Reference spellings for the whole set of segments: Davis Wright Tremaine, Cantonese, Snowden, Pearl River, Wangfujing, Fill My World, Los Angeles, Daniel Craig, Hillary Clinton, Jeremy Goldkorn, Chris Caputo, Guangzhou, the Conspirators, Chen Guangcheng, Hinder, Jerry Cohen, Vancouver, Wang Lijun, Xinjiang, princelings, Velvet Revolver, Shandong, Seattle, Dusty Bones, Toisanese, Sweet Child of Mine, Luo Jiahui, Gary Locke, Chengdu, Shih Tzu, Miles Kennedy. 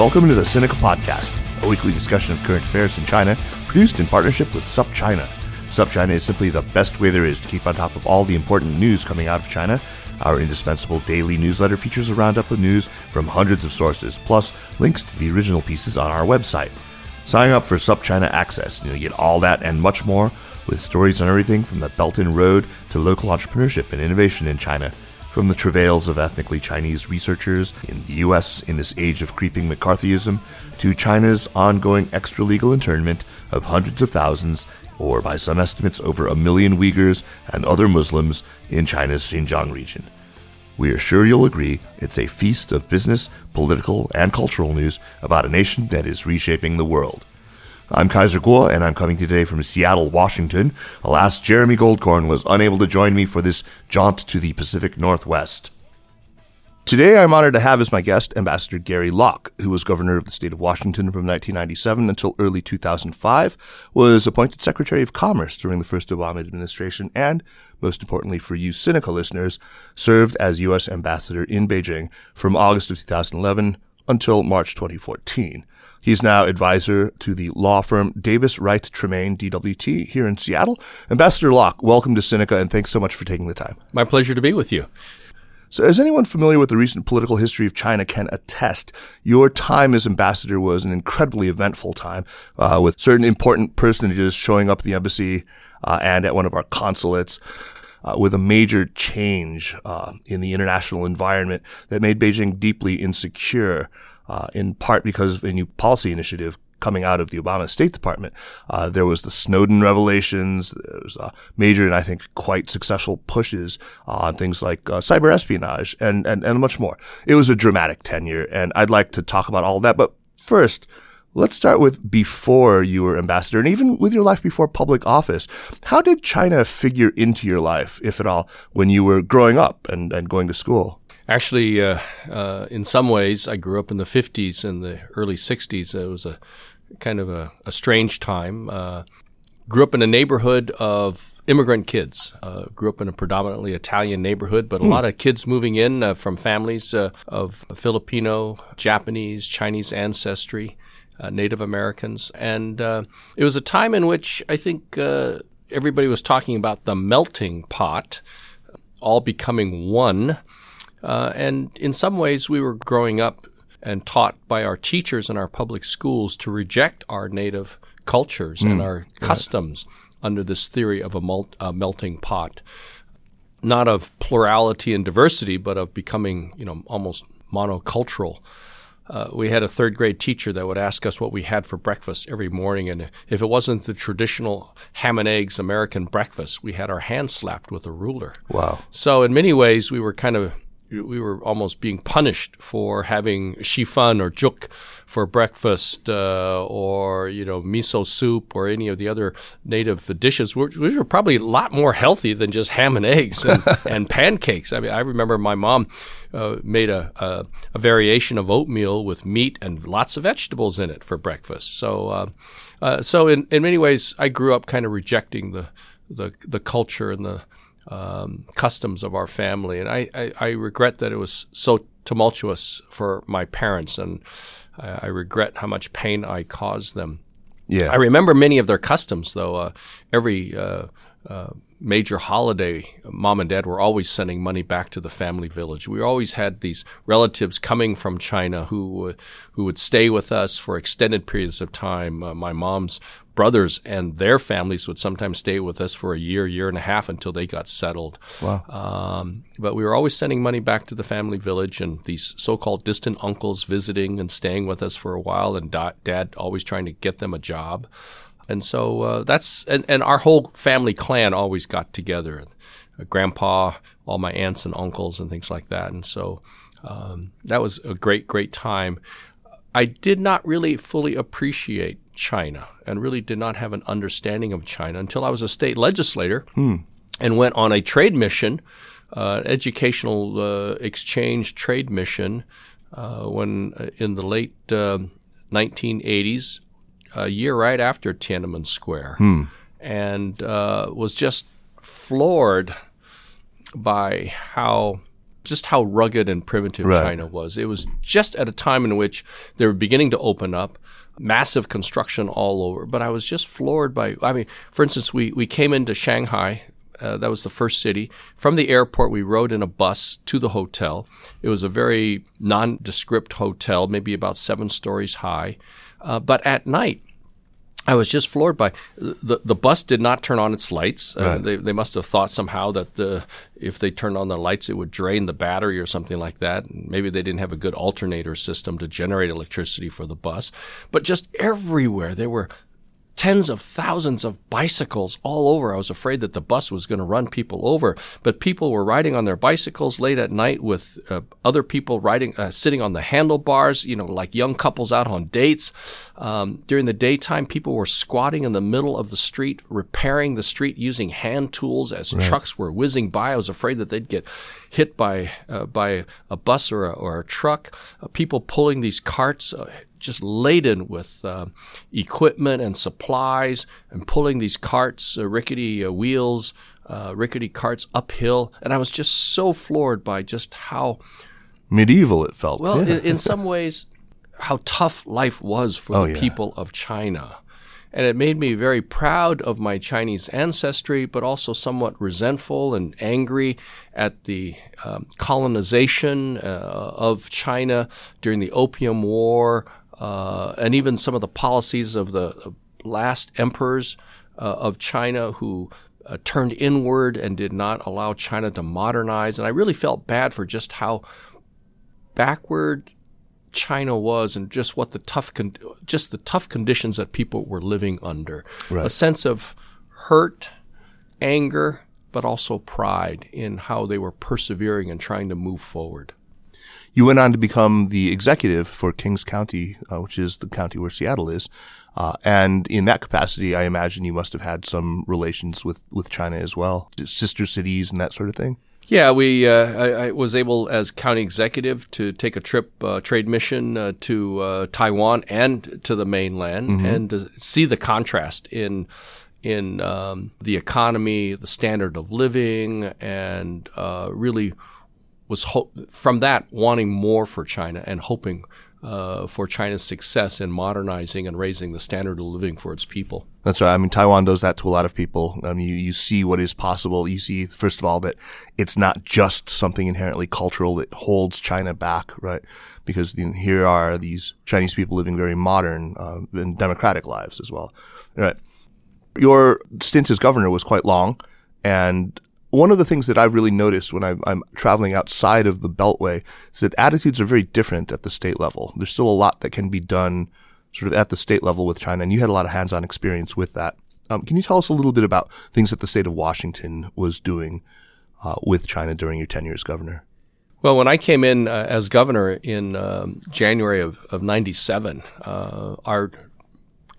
Welcome to the Sinica Podcast, a weekly discussion of current affairs in China, produced in partnership with SupChina. SupChina is simply the best way there is to keep on top of all the important news coming out of China. Our indispensable daily newsletter features a roundup of news from hundreds of sources, plus links to the original pieces on our website. Sign up for SupChina Access, and you'll get all that and much more, with stories on everything from the Belt and Road to local entrepreneurship and innovation in China, from the travails of ethnically Chinese researchers in the U.S. in this age of creeping McCarthyism, to China's ongoing extralegal internment of hundreds of thousands, or by some estimates over 1 million Uyghurs and other Muslims in China's Xinjiang region. We are sure you'll agree it's a feast of business, political, and cultural news about a nation that is reshaping the world. I'm Kaiser Guo, and I'm coming today from Seattle, Washington. Alas, Jeremy Goldkorn was unable to join me for this jaunt to the Pacific Northwest. Today, I'm honored to have as my guest Ambassador Gary Locke, who was governor of the state of Washington from 1997 until early 2005, was appointed Secretary of Commerce during the first Obama administration, and, most importantly for you Sinica listeners, served as U.S. Ambassador in Beijing from August of 2011 until March 2014. He's now advisor to the law firm Davis Wright Tremaine DWT here in Seattle. Ambassador Locke, welcome to Sinica, and thanks so much for taking the time. My pleasure to be with you. So as anyone familiar with the recent political history of China can attest, your time as ambassador was an incredibly eventful time, with certain important personages showing up at the embassy and at one of our consulates, with a major change in the international environment that made Beijing deeply insecure, in part because of a new policy initiative coming out of the Obama State Department. There was the Snowden revelations. There was major and I think quite successful pushes on things like cyber espionage and much more. It was a dramatic tenure, and I'd like to talk about all of that. But first, let's start with before you were ambassador and even with your life before public office. How did China figure into your life, if at all, when you were growing up and going to school? Actually, in some ways, I grew up in the 50s and the early 60s. It was a kind of a strange time. Grew up in a neighborhood of immigrant kids. Grew up in a predominantly Italian neighborhood, but a lot of kids moving in from families of Filipino, Japanese, Chinese ancestry, Native Americans. And it was a time in which I think everybody was talking about the melting pot, all becoming one. And in some ways, we were growing up and taught by our teachers in our public schools to reject our native cultures and our customs under this theory of a melting pot, not of plurality and diversity, but of becoming, almost monocultural. We had a third grade teacher that would ask us what we had for breakfast every morning. And if it wasn't the traditional ham and eggs American breakfast, we had our hands slapped with a ruler. Wow. So in many ways, we were almost being punished for having shifan or juk for breakfast, or miso soup or any of the other native dishes, which were probably a lot more healthy than just ham and eggs and pancakes. I mean, I remember my mom made a variation of oatmeal with meat and lots of vegetables in it for breakfast. So, so in many ways, I grew up kind of rejecting the culture and the customs of our family. And I regret that it was so tumultuous for my parents, and I regret how much pain I caused them. Yeah, I remember many of their customs, though. Every major holiday, Mom and Dad were always sending money back to the family village. We always had these relatives coming from China who would stay with us for extended periods of time. My mom's brothers and their families would sometimes stay with us for a year and a half until they got settled. Wow. But we were always sending money back to the family village, and these so-called distant uncles visiting and staying with us for a while, and Dad always trying to get them a job. And so and our whole family clan always got together, Grandpa, all my aunts and uncles and things like that. And so that was a great, great time. I did not really fully appreciate China and really did not have an understanding of China until I was a state legislator and went on a trade mission, educational exchange trade mission, when in the late 1980s. A year right after Tiananmen Square, and was just floored by how just how rugged and primitive China was. It was just at a time in which they were beginning to open up, massive construction all over. But I was just floored by, I mean, for instance, we came into Shanghai. That was the first city. From the airport, we rode in a bus to the hotel. It was a very nondescript hotel, maybe about 7 stories high. But at night, I was just floored by the bus did not turn on its lights. They must have thought somehow that if they turned on the lights, it would drain the battery or something like that. Maybe they didn't have a good alternator system to generate electricity for the bus. But just everywhere, there were tens of thousands of bicycles all over. I was afraid that the bus was going to run people over, but people were riding on their bicycles late at night with other people riding, sitting on the handlebars, like young couples out on dates. During the daytime, people were squatting in the middle of the street, repairing the street using hand tools as trucks were whizzing by. I was afraid that they'd get hit by a bus or a truck. People pulling these carts, just laden with equipment and supplies, and pulling these carts, rickety wheels, rickety carts uphill. And I was just so floored by just how medieval it felt. Well, in some ways, how tough life was for the people of China. And it made me very proud of my Chinese ancestry, but also somewhat resentful and angry at the colonization of China during the Opium War, and even some of the policies of the last emperors of China who turned inward and did not allow China to modernize. And I really felt bad for just how backward China was, and just what the tough conditions that people were living under. Right. A sense of hurt, anger, but also pride in how they were persevering and trying to move forward. You went on to become the executive for Kings County, which is the county where Seattle is. And in that capacity, I imagine you must have had some relations with China as well, sister cities and that sort of thing. Yeah, I was able as county executive to take a trip, trade mission to Taiwan and to the mainland, and to see the contrast in the economy, the standard of living, and really was from that wanting more for China and hoping for China's success in modernizing and raising the standard of living for its people. That's right. I mean, Taiwan does that to a lot of people. I mean, you see what is possible. You see, first of all, that it's not just something inherently cultural that holds China back, right? Because here are these Chinese people living very modern and democratic lives as well. Right. Your stint as governor was quite long, and one of the things that I've really noticed when I'm traveling outside of the Beltway is that attitudes are very different at the state level. There's still a lot that can be done sort of at the state level with China, and you had a lot of hands-on experience with that. Can you tell us a little bit about things that the state of Washington was doing with China during your tenure as governor? Well, when I came in as governor in January of 97, our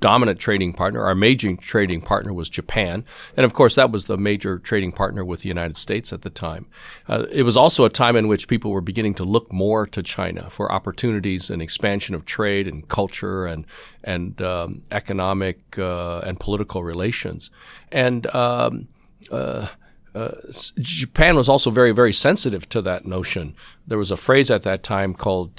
dominant trading partner, our major trading partner, was Japan. And of course, that was the major trading partner with the United States at the time. It was also a time in which people were beginning to look more to China for opportunities and expansion of trade and culture and economic and political relations. And Japan was also very, very sensitive to that notion. There was a phrase at that time called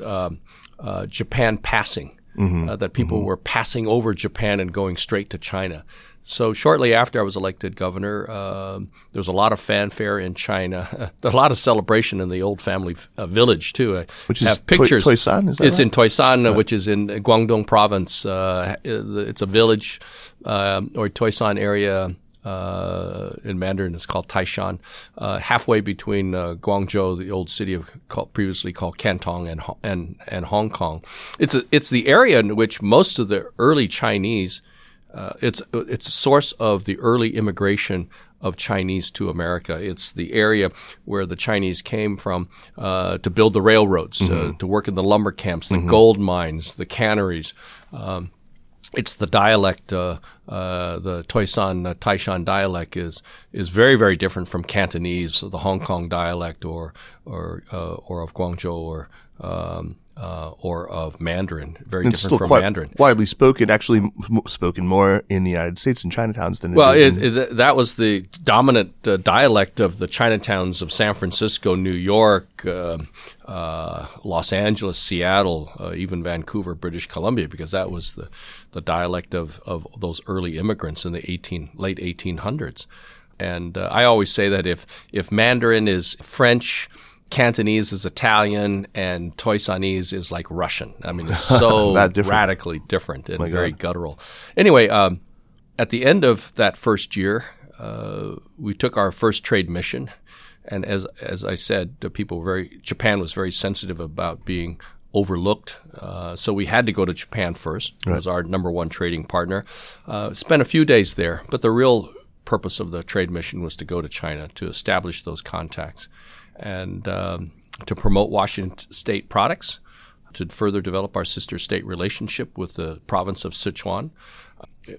Japan passing. That people were passing over Japan and going straight to China. So shortly after I was elected governor, there was a lot of fanfare in China, a lot of celebration in the old family village too. Which is pictures. Toisan, is that It's right? In Toisan, which is in Guangdong province. It's a village or Toisan area. In Mandarin, it's called Taishan, halfway between Guangzhou, the old city previously called Canton, and Hong Kong. It's the area in which most of the early Chinese. It's a source of the early immigration of Chinese to America. It's the area where the Chinese came from to build the railroads, to work in the lumber camps, the gold mines, the canneries. It's the dialect, the Toisan, Taishan dialect is very, very different from Cantonese, the Hong Kong dialect or of Guangzhou or or of Mandarin, very and different from Mandarin. Widely spoken, actually spoken more in the United States and Chinatowns than that was the dominant dialect of the Chinatowns of San Francisco, New York, Los Angeles, Seattle, even Vancouver, British Columbia, because that was the dialect of those early immigrants in the late 1800s. And I always say that if Mandarin is French, Cantonese is Italian, and Toisanese is like Russian. I mean, it's so radically different and very guttural. Anyway, at the end of that first year, we took our first trade mission. And as I said, Japan was very sensitive about being overlooked. So we had to go to Japan first. It was our number one trading partner. Spent a few days there, but the real purpose of the trade mission was to go to China to establish those contacts and to promote Washington state products, to further develop our sister state relationship with the province of Sichuan.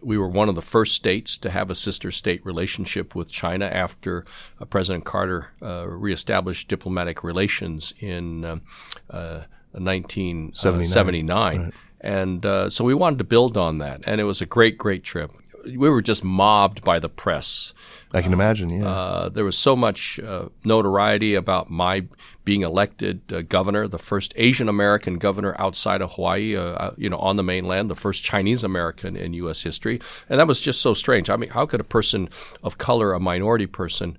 We were one of the first states to have a sister state relationship with China after President Carter reestablished diplomatic relations in 1979. Right. And so we wanted to build on that. And it was a great, great trip. We were just mobbed by the press. I can imagine, yeah. There was so much notoriety about my being elected governor, the first Asian-American governor outside of Hawaii, on the mainland, the first Chinese-American in U.S. history. And that was just so strange. I mean, how could a person of color, a minority person,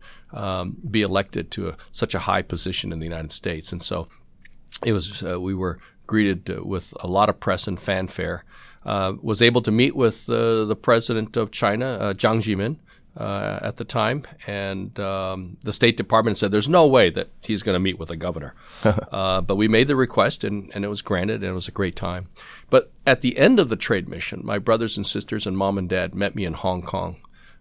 be elected to such a high position in the United States? And so it was. We were greeted with a lot of press and fanfare. Was able to meet with the president of China, Jiang Zemin, at the time, and the State Department said there's no way that he's going to meet with a governor. But we made the request, and it was granted, and it was a great time. But at the end of the trade mission, my brothers and sisters and mom and dad met me in Hong Kong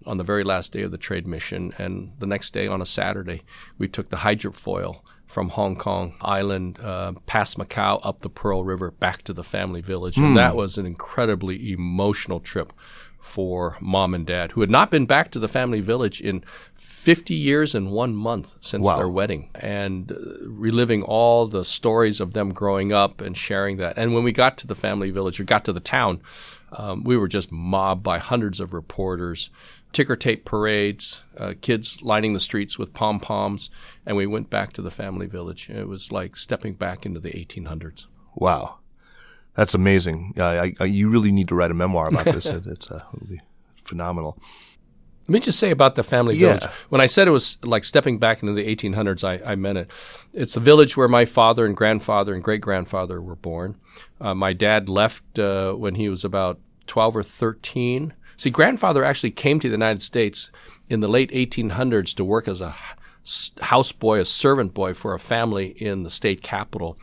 on the very last day of the trade mission, and the next day on a Saturday, we took the hydrofoil from Hong Kong Island, past Macau, up the Pearl River, back to the family village. And that was an incredibly emotional trip for mom and dad, who had not been back to the family village in 50 years and 1 month since their wedding, and reliving all the stories of them growing up and sharing that. And when we got to the family village, or got to the town, we were just mobbed by hundreds of reporters, ticker tape parades, kids lining the streets with pom-poms, and we went back to the family village. It was like stepping back into the 1800s. Wow. That's amazing. You really need to write a memoir about this. It'll be phenomenal. Let me just say about the family village. When I said it was like stepping back into the 1800s, I meant it. It's the village where my father and grandfather and great-grandfather were born. My dad left when he was about 12 or 13. See, grandfather actually came to the United States in the late 1800s to work as a houseboy, a servant boy for a family in the state capital,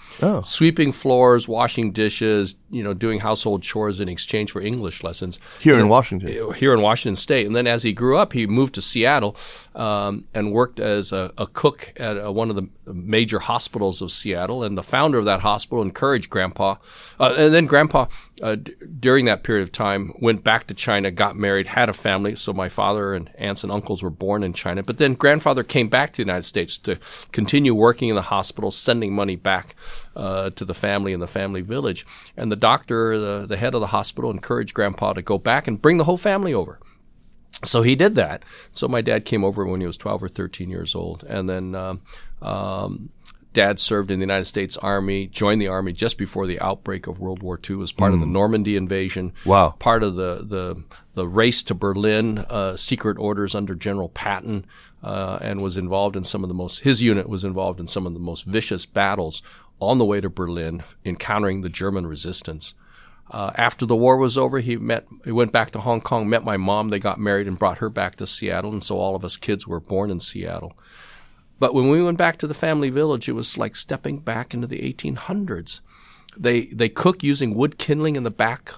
sweeping floors, washing dishes, doing household chores in exchange for English lessons. Here in Washington State. And then as he grew up, he moved to Seattle and worked as a cook at one of the major hospitals of Seattle. And the founder of that hospital encouraged Grandpa. And then Grandpa, during that period of time, went back to China, got married, had a family. So my father and aunts and uncles were born in China. But then Grandfather came back to the United States to continue working in the hospital, sending money back to the family in the family village. And the doctor, the head of the hospital, encouraged Grandpa to go back and bring the whole family over. So he did that. So my dad came over when he was 12 or 13 years old. And then Dad served in the United States Army, joined the Army just before the outbreak of World War II, was part of the Normandy invasion, part of the race to Berlin, secret orders under General Patton, and was involved in some of the most, his unit was involved in some of the most vicious battles on the way to Berlin, encountering the German resistance. After the war was over, he went back to Hong Kong, met my mom, they got married and brought her back to Seattle, and so all of us kids were born in Seattle. But when we went back to the family village, it was like stepping back into the 1800s. They cook using wood kindling in the back,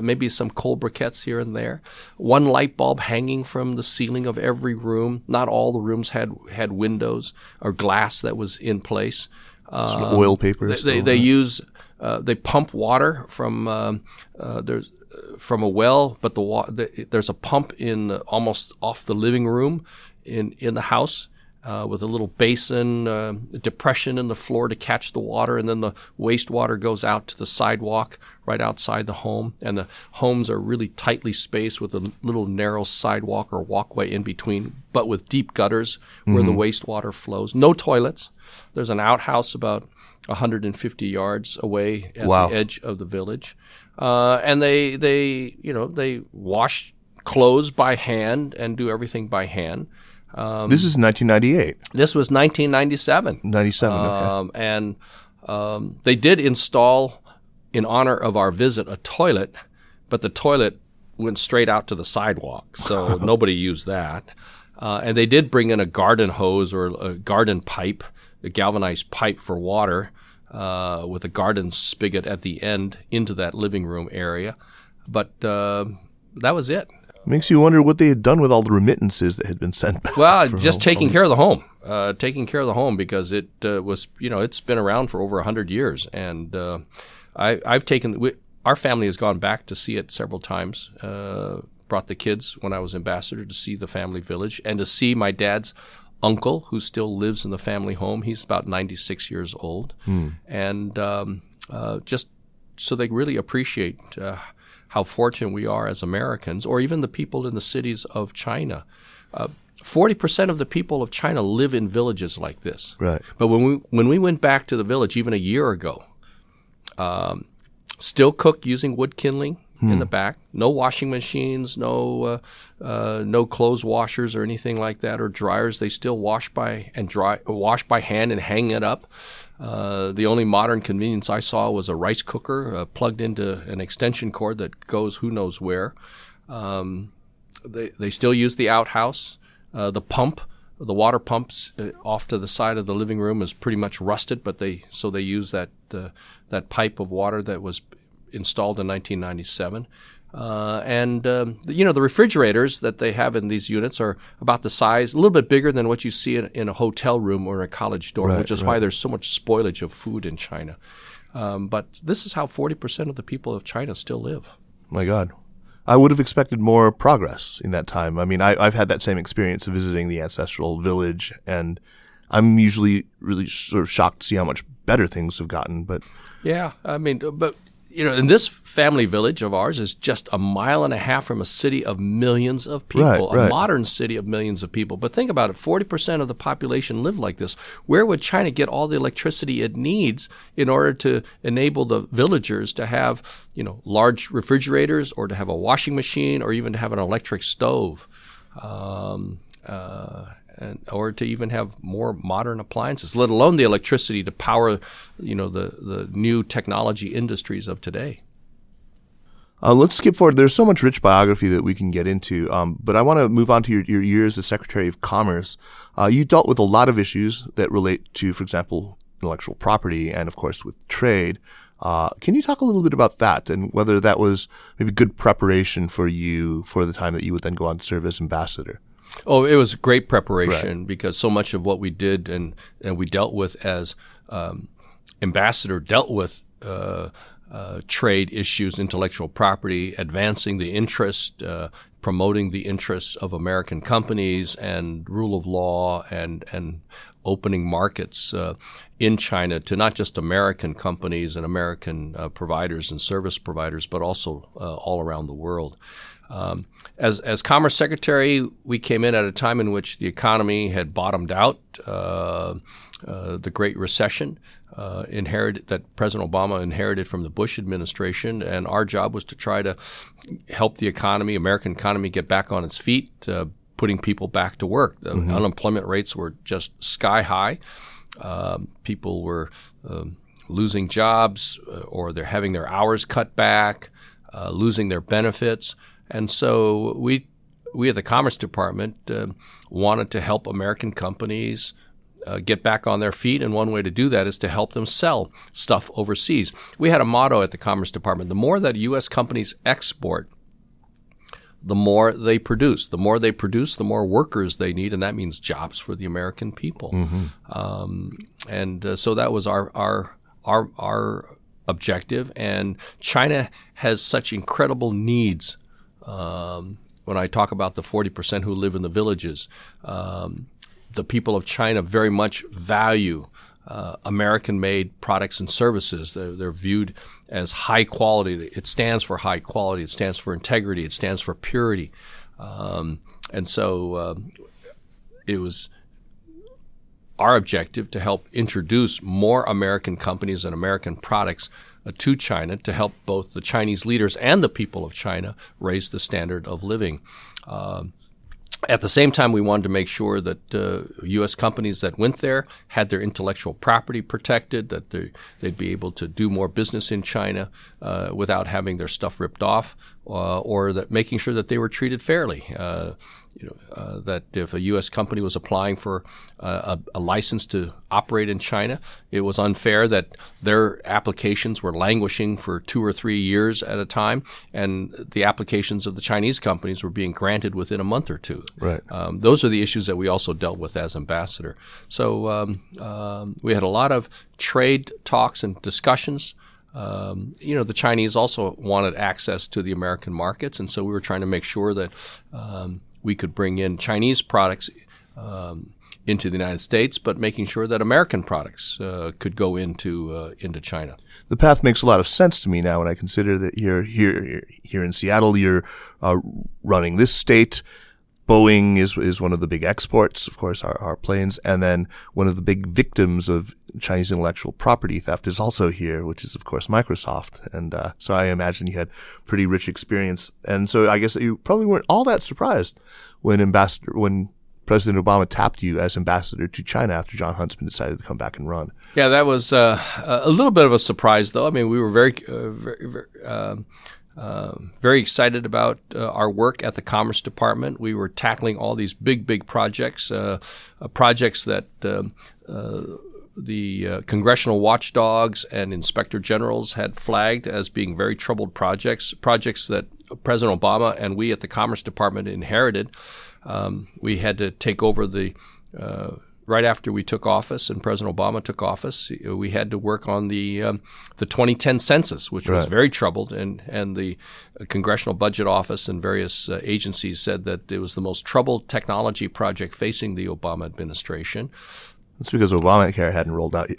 maybe some coal briquettes here and there. One light bulb hanging from the ceiling of every room. Not all the rooms had windows or glass that was in place. Some oil papers. They pump water from a well, but there's a pump in almost off the living room in the house. with a little basin, a depression in the floor to catch the water, and then the wastewater goes out to the sidewalk right outside the home. And the homes are really tightly spaced with a little narrow sidewalk or walkway in between, but with deep gutters where the wastewater flows. No toilets. There's an outhouse about 150 yards away at the edge of the village. And they wash clothes by hand and do everything by hand. This is 1998. This was 1997. 97, okay. And they did install, in honor of our visit, a toilet, but the toilet went straight out to the sidewalk, so nobody used that. And they did bring in a garden hose or a garden pipe, a galvanized pipe for water, with a garden spigot at the end into that living room area. But that was it. Makes you wonder what they had done with all the remittances that had been sent back. Well, just taking care of the home, because it was, it's been around for over 100 years. And our family has gone back to see it several times, brought the kids when I was ambassador to see the family village and to see my dad's uncle who still lives in the family home. He's about 96 years old. And just so they really appreciate how fortunate we are as Americans, or even the people in the cities of China. 40% of the people of China live in villages like this. Right. But when we went back to the village even a year ago, still cook using wood kindling in the back, no washing machines, no clothes washers or anything like that, or dryers. They still wash by hand and hang it up. The only modern convenience I saw was a rice cooker plugged into an extension cord that goes who knows where. They still use the outhouse. The pump, the water pumps off to the side of the living room is pretty much rusted, but they use that pipe of water that was installed in 1997. The refrigerators that they have in these units are about the size, a little bit bigger than what you see in a hotel room or a college dorm, which is why there's so much spoilage of food in China. But this is how 40% of the people of China still live. My God. I would have expected more progress in that time. I mean, I've had that same experience of visiting the ancestral village, and I'm usually really sort of shocked to see how much better things have gotten. But yeah, I mean, but and this family village of ours is just a mile and a half from a city of millions of people, a modern city of millions of people. But think about it, 40% of the population live like this. Where would China get all the electricity it needs in order to enable the villagers to have, large refrigerators or to have a washing machine or even to have an electric stove or to even have more modern appliances, let alone the electricity to power, the new technology industries of today. Let's skip forward. There's so much rich biography that we can get into, but I want to move on to your years as Secretary of Commerce. You dealt with a lot of issues that relate to, for example, intellectual property and, of course, with trade. Can you talk a little bit about that and whether that was maybe good preparation for you for the time that you would then go on to serve as ambassador? Oh, it was great preparation because so much of what we did and we dealt with as ambassador dealt with trade issues, intellectual property, advancing the interest, promoting the interests of American companies and rule of law and opening markets in China to not just American companies and American providers and service providers, but also all around the world. As Commerce Secretary, we came in at a time in which the economy had bottomed out. The Great Recession that President Obama inherited from the Bush administration, and our job was to try to help the economy, American economy, get back on its feet, putting people back to work. The unemployment rates were just sky high. People were losing jobs, or they're having their hours cut back, losing their benefits. And so we at the Commerce Department wanted to help American companies get back on their feet, and one way to do that is to help them sell stuff overseas. We had a motto at the Commerce Department: the more that U.S. companies export, the more they produce. The more they produce, the more workers they need, and that means jobs for the American people. So that was our objective, and China has such incredible needs. When I talk about the 40% who live in the villages, the people of China very much value American-made products and services. They're viewed as high quality. It stands for high quality. It stands for integrity. It stands for purity. And so it was our objective to help introduce more American companies and American products to China to help both the Chinese leaders and the people of China raise the standard of living. At the same time, we wanted to make sure that U.S. companies that went there had their intellectual property protected, that they'd be able to do more business in China without having their stuff ripped off, or that making sure that they were treated fairly. That if a U.S. company was applying for a license to operate in China, it was unfair that their applications were languishing for 2 or 3 years at a time, and the applications of the Chinese companies were being granted within a month or two. Right. Those are the issues that we also dealt with as ambassador. So we had a lot of trade talks and discussions. The Chinese also wanted access to the American markets, and so we were trying to make sure that we could bring in Chinese products into the United States, but making sure that American products could go into China. The path makes a lot of sense to me now when I consider that here in Seattle, you're running this state. Boeing is one of the big exports, of course, our planes, and then one of the big victims of Chinese intellectual property theft is also here, which is, of course, Microsoft. And so I imagine you had pretty rich experience. And so I guess that you probably weren't all that surprised when President Obama tapped you as ambassador to China after John Huntsman decided to come back and run. Yeah, that was a little bit of a surprise, though. I mean, we were very excited about our work at the Commerce Department. We were tackling all these big projects, projects that the congressional watchdogs and inspector generals had flagged as being very troubled projects that President Obama and we at the Commerce Department inherited. We had to take over right after we took office and President Obama took office, we had to work on the 2010 census, which was very troubled, and the Congressional Budget Office and various agencies said that it was the most troubled technology project facing the Obama administration. That's because Obamacare hadn't rolled out yet.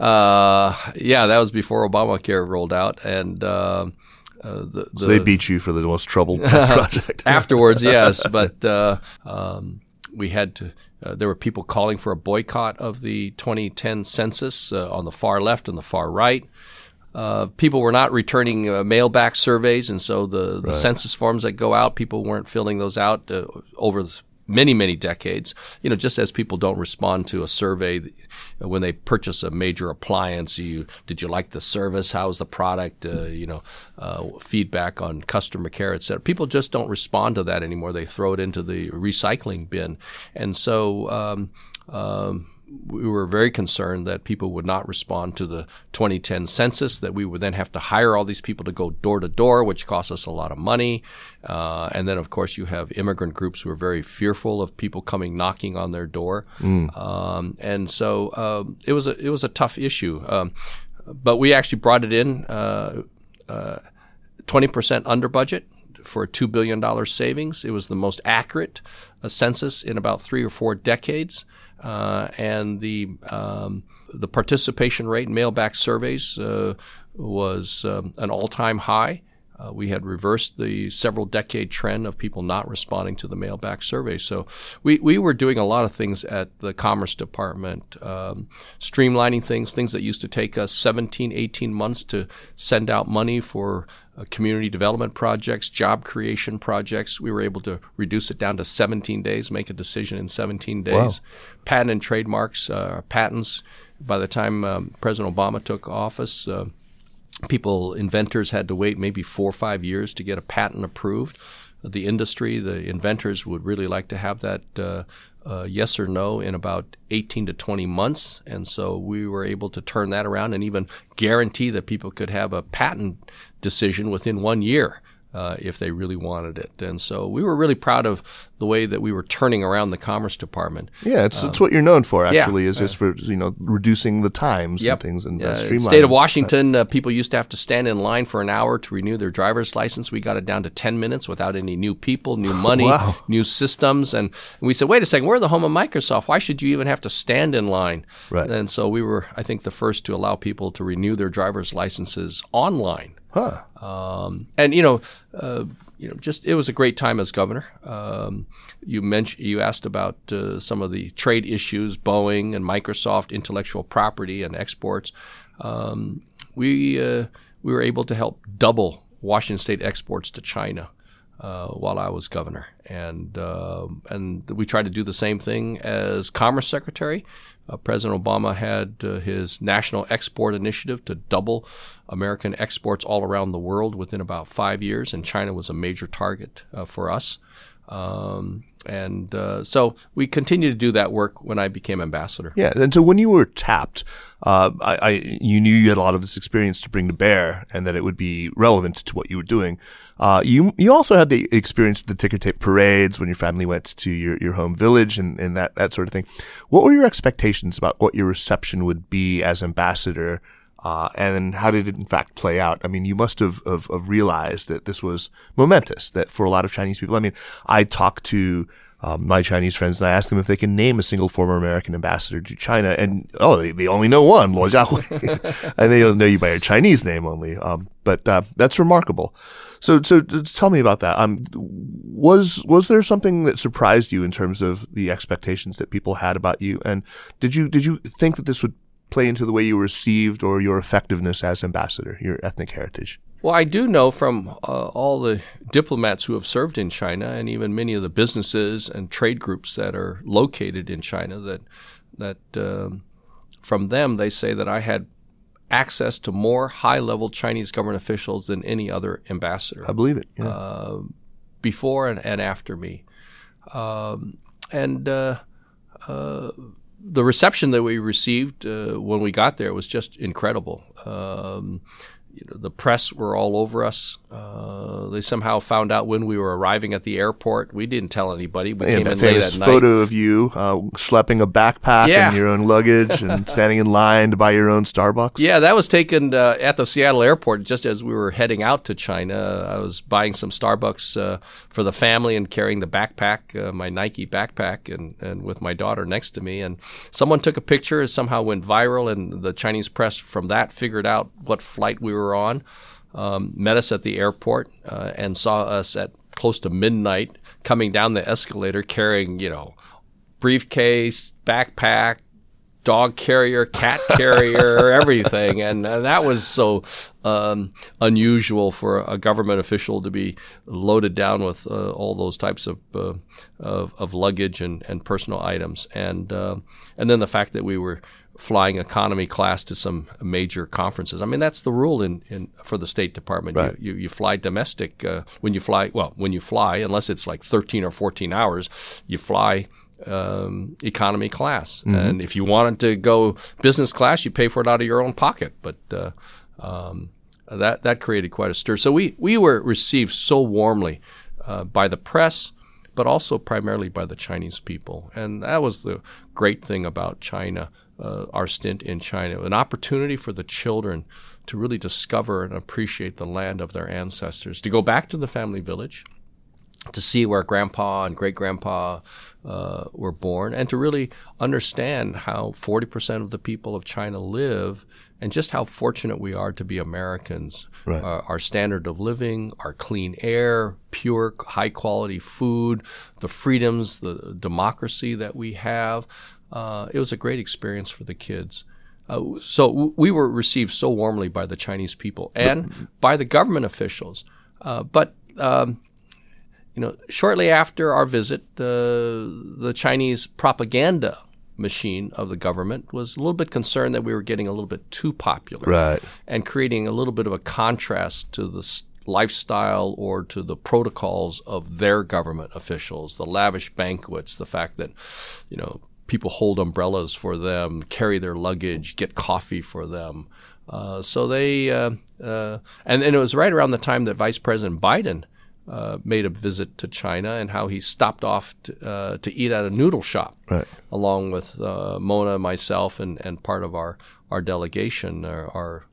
That was before Obamacare rolled out, and so they beat you for the most troubled project. Afterwards, yes, but we had to. There were people calling for a boycott of the 2010 census on the far left and the far right. People were not returning mail-back surveys, and so the census forms that go out, people weren't filling those out over many decades. You know, just as people don't respond to a survey when they purchase a major appliance, did you like the service? How's the product? Feedback on customer care, et cetera. People just don't respond to that anymore. They throw it into the recycling bin. And so we were very concerned that people would not respond to the 2010 census, that we would then have to hire all these people to go door to door, which cost us a lot of money. And then, of course, you have immigrant groups who are very fearful of people coming knocking on their door. And so it was a tough issue. But we actually brought it in 20% under budget for a $2 billion savings. It was the most accurate census in about 3 or 4 decades. And the participation rate in mail-back surveys was an all-time high. We had reversed the several-decade trend of people not responding to the mail-back survey. So we were doing a lot of things at the Commerce Department, streamlining things that used to take us 17, 18 months to send out money for community development projects, job creation projects. We were able to reduce it down to 17 days, make a decision in 17 days. Wow. Patent and trademarks, patents. By the time President Obama took office, inventors had to wait maybe 4 or 5 years to get a patent approved. The industry, the inventors would really like to have that yes or no in about 18 to 20 months. And so we were able to turn that around and even guarantee that people could have a patent decision within 1 year. if they really wanted it. And so we were really proud of the way that we were turning around the Commerce Department. Yeah, it's what you're known for, actually, is just for, you know, reducing the times and things and streamlining. In the state of Washington, people used to have to stand in line for an hour to renew their driver's license. We got it down to 10 minutes without any new people, new money, new systems. And we said, wait a second, we're the home of Microsoft. Why should you even have to stand in line? Right. And so we were, I think, the first to allow people to renew their driver's licenses online. And you know, just it was a great time as governor. You asked about some of the trade issues, Boeing and Microsoft, intellectual property and exports. We were able to help double Washington State exports to China while I was governor, and we tried to do the same thing as Commerce Secretary. President Obama had his National Export Initiative to double American exports all around the world within about 5 years, and China was a major target for us. So we continued to do that work when I became ambassador. Yeah, and so when you were tapped, you knew you had a lot of this experience to bring to bear and that it would be relevant to what you were doing. You also had the experience of the ticker tape parades when your family went to your home village and that sort of thing. What were your expectations about what your reception would be as ambassador? And how did it, in fact, play out? I mean, you must have realized that this was momentous, that for a lot of Chinese people, I mean, I talked to my Chinese friends and I asked them if they can name a single former American ambassador to China. And, they only know one, Luo Jiahui. And they don't know you by your Chinese name only. But that's remarkable. So tell me about that. Was there something that surprised you in terms of the expectations that people had about you? And did you think that this would play into the way you were received or your effectiveness as ambassador, your ethnic heritage? Well, I do know from all the diplomats who have served in China and even many of the businesses and trade groups that are located in China that from them they say that I had access to more high-level Chinese government officials than any other ambassador. I believe it. Yeah. Before and after me. The reception that we received when we got there was just incredible. The press were all over us. They somehow found out when we were arriving at the airport. We didn't tell anybody. We came in late at night. And that photo of you schlepping a backpack and your own luggage and standing in line to buy your own Starbucks. Yeah, that was taken at the Seattle airport just as we were heading out to China. I was buying some Starbucks for the family and carrying the backpack, my Nike backpack, and with my daughter next to me. And someone took a picture. It somehow went viral, and the Chinese press from that figured out what flight we were on, met us at the airport and saw us at close to midnight coming down the escalator carrying, briefcase, backpack, dog carrier, cat carrier, everything. And that was so unusual for a government official to be loaded down with all those types of luggage and personal items. And then the fact that we were flying economy class to some major conferences. I mean, that's the rule for the State Department. Right. You fly domestic when you fly, unless it's like 13 or 14 hours, you fly economy class. Mm-hmm. And if you wanted to go business class, you pay for it out of your own pocket. But that created quite a stir. So we were received so warmly by the press, but also primarily by the Chinese people. And that was the great thing about China. Our stint in China, an opportunity for the children to really discover and appreciate the land of their ancestors, to go back to the family village, to see where grandpa and great-grandpa were born, and to really understand how 40% of the people of China live and just how fortunate we are to be Americans. Right. Our standard of living, our clean air, pure, high-quality food, the freedoms, the democracy that we have. It was a great experience for the kids. So we were received so warmly by the Chinese people and by the government officials. But shortly after our visit, the Chinese propaganda machine of the government was a little bit concerned that we were getting a little bit too popular. Right. And creating a little bit of a contrast to the lifestyle or to the protocols of their government officials, the lavish banquets, the fact that, people hold umbrellas for them, carry their luggage, get coffee for them. So it was right around the time that Vice President Biden made a visit to China, and how he stopped off to eat at a noodle shop, right, along with Mona, myself, and part of our delegation, our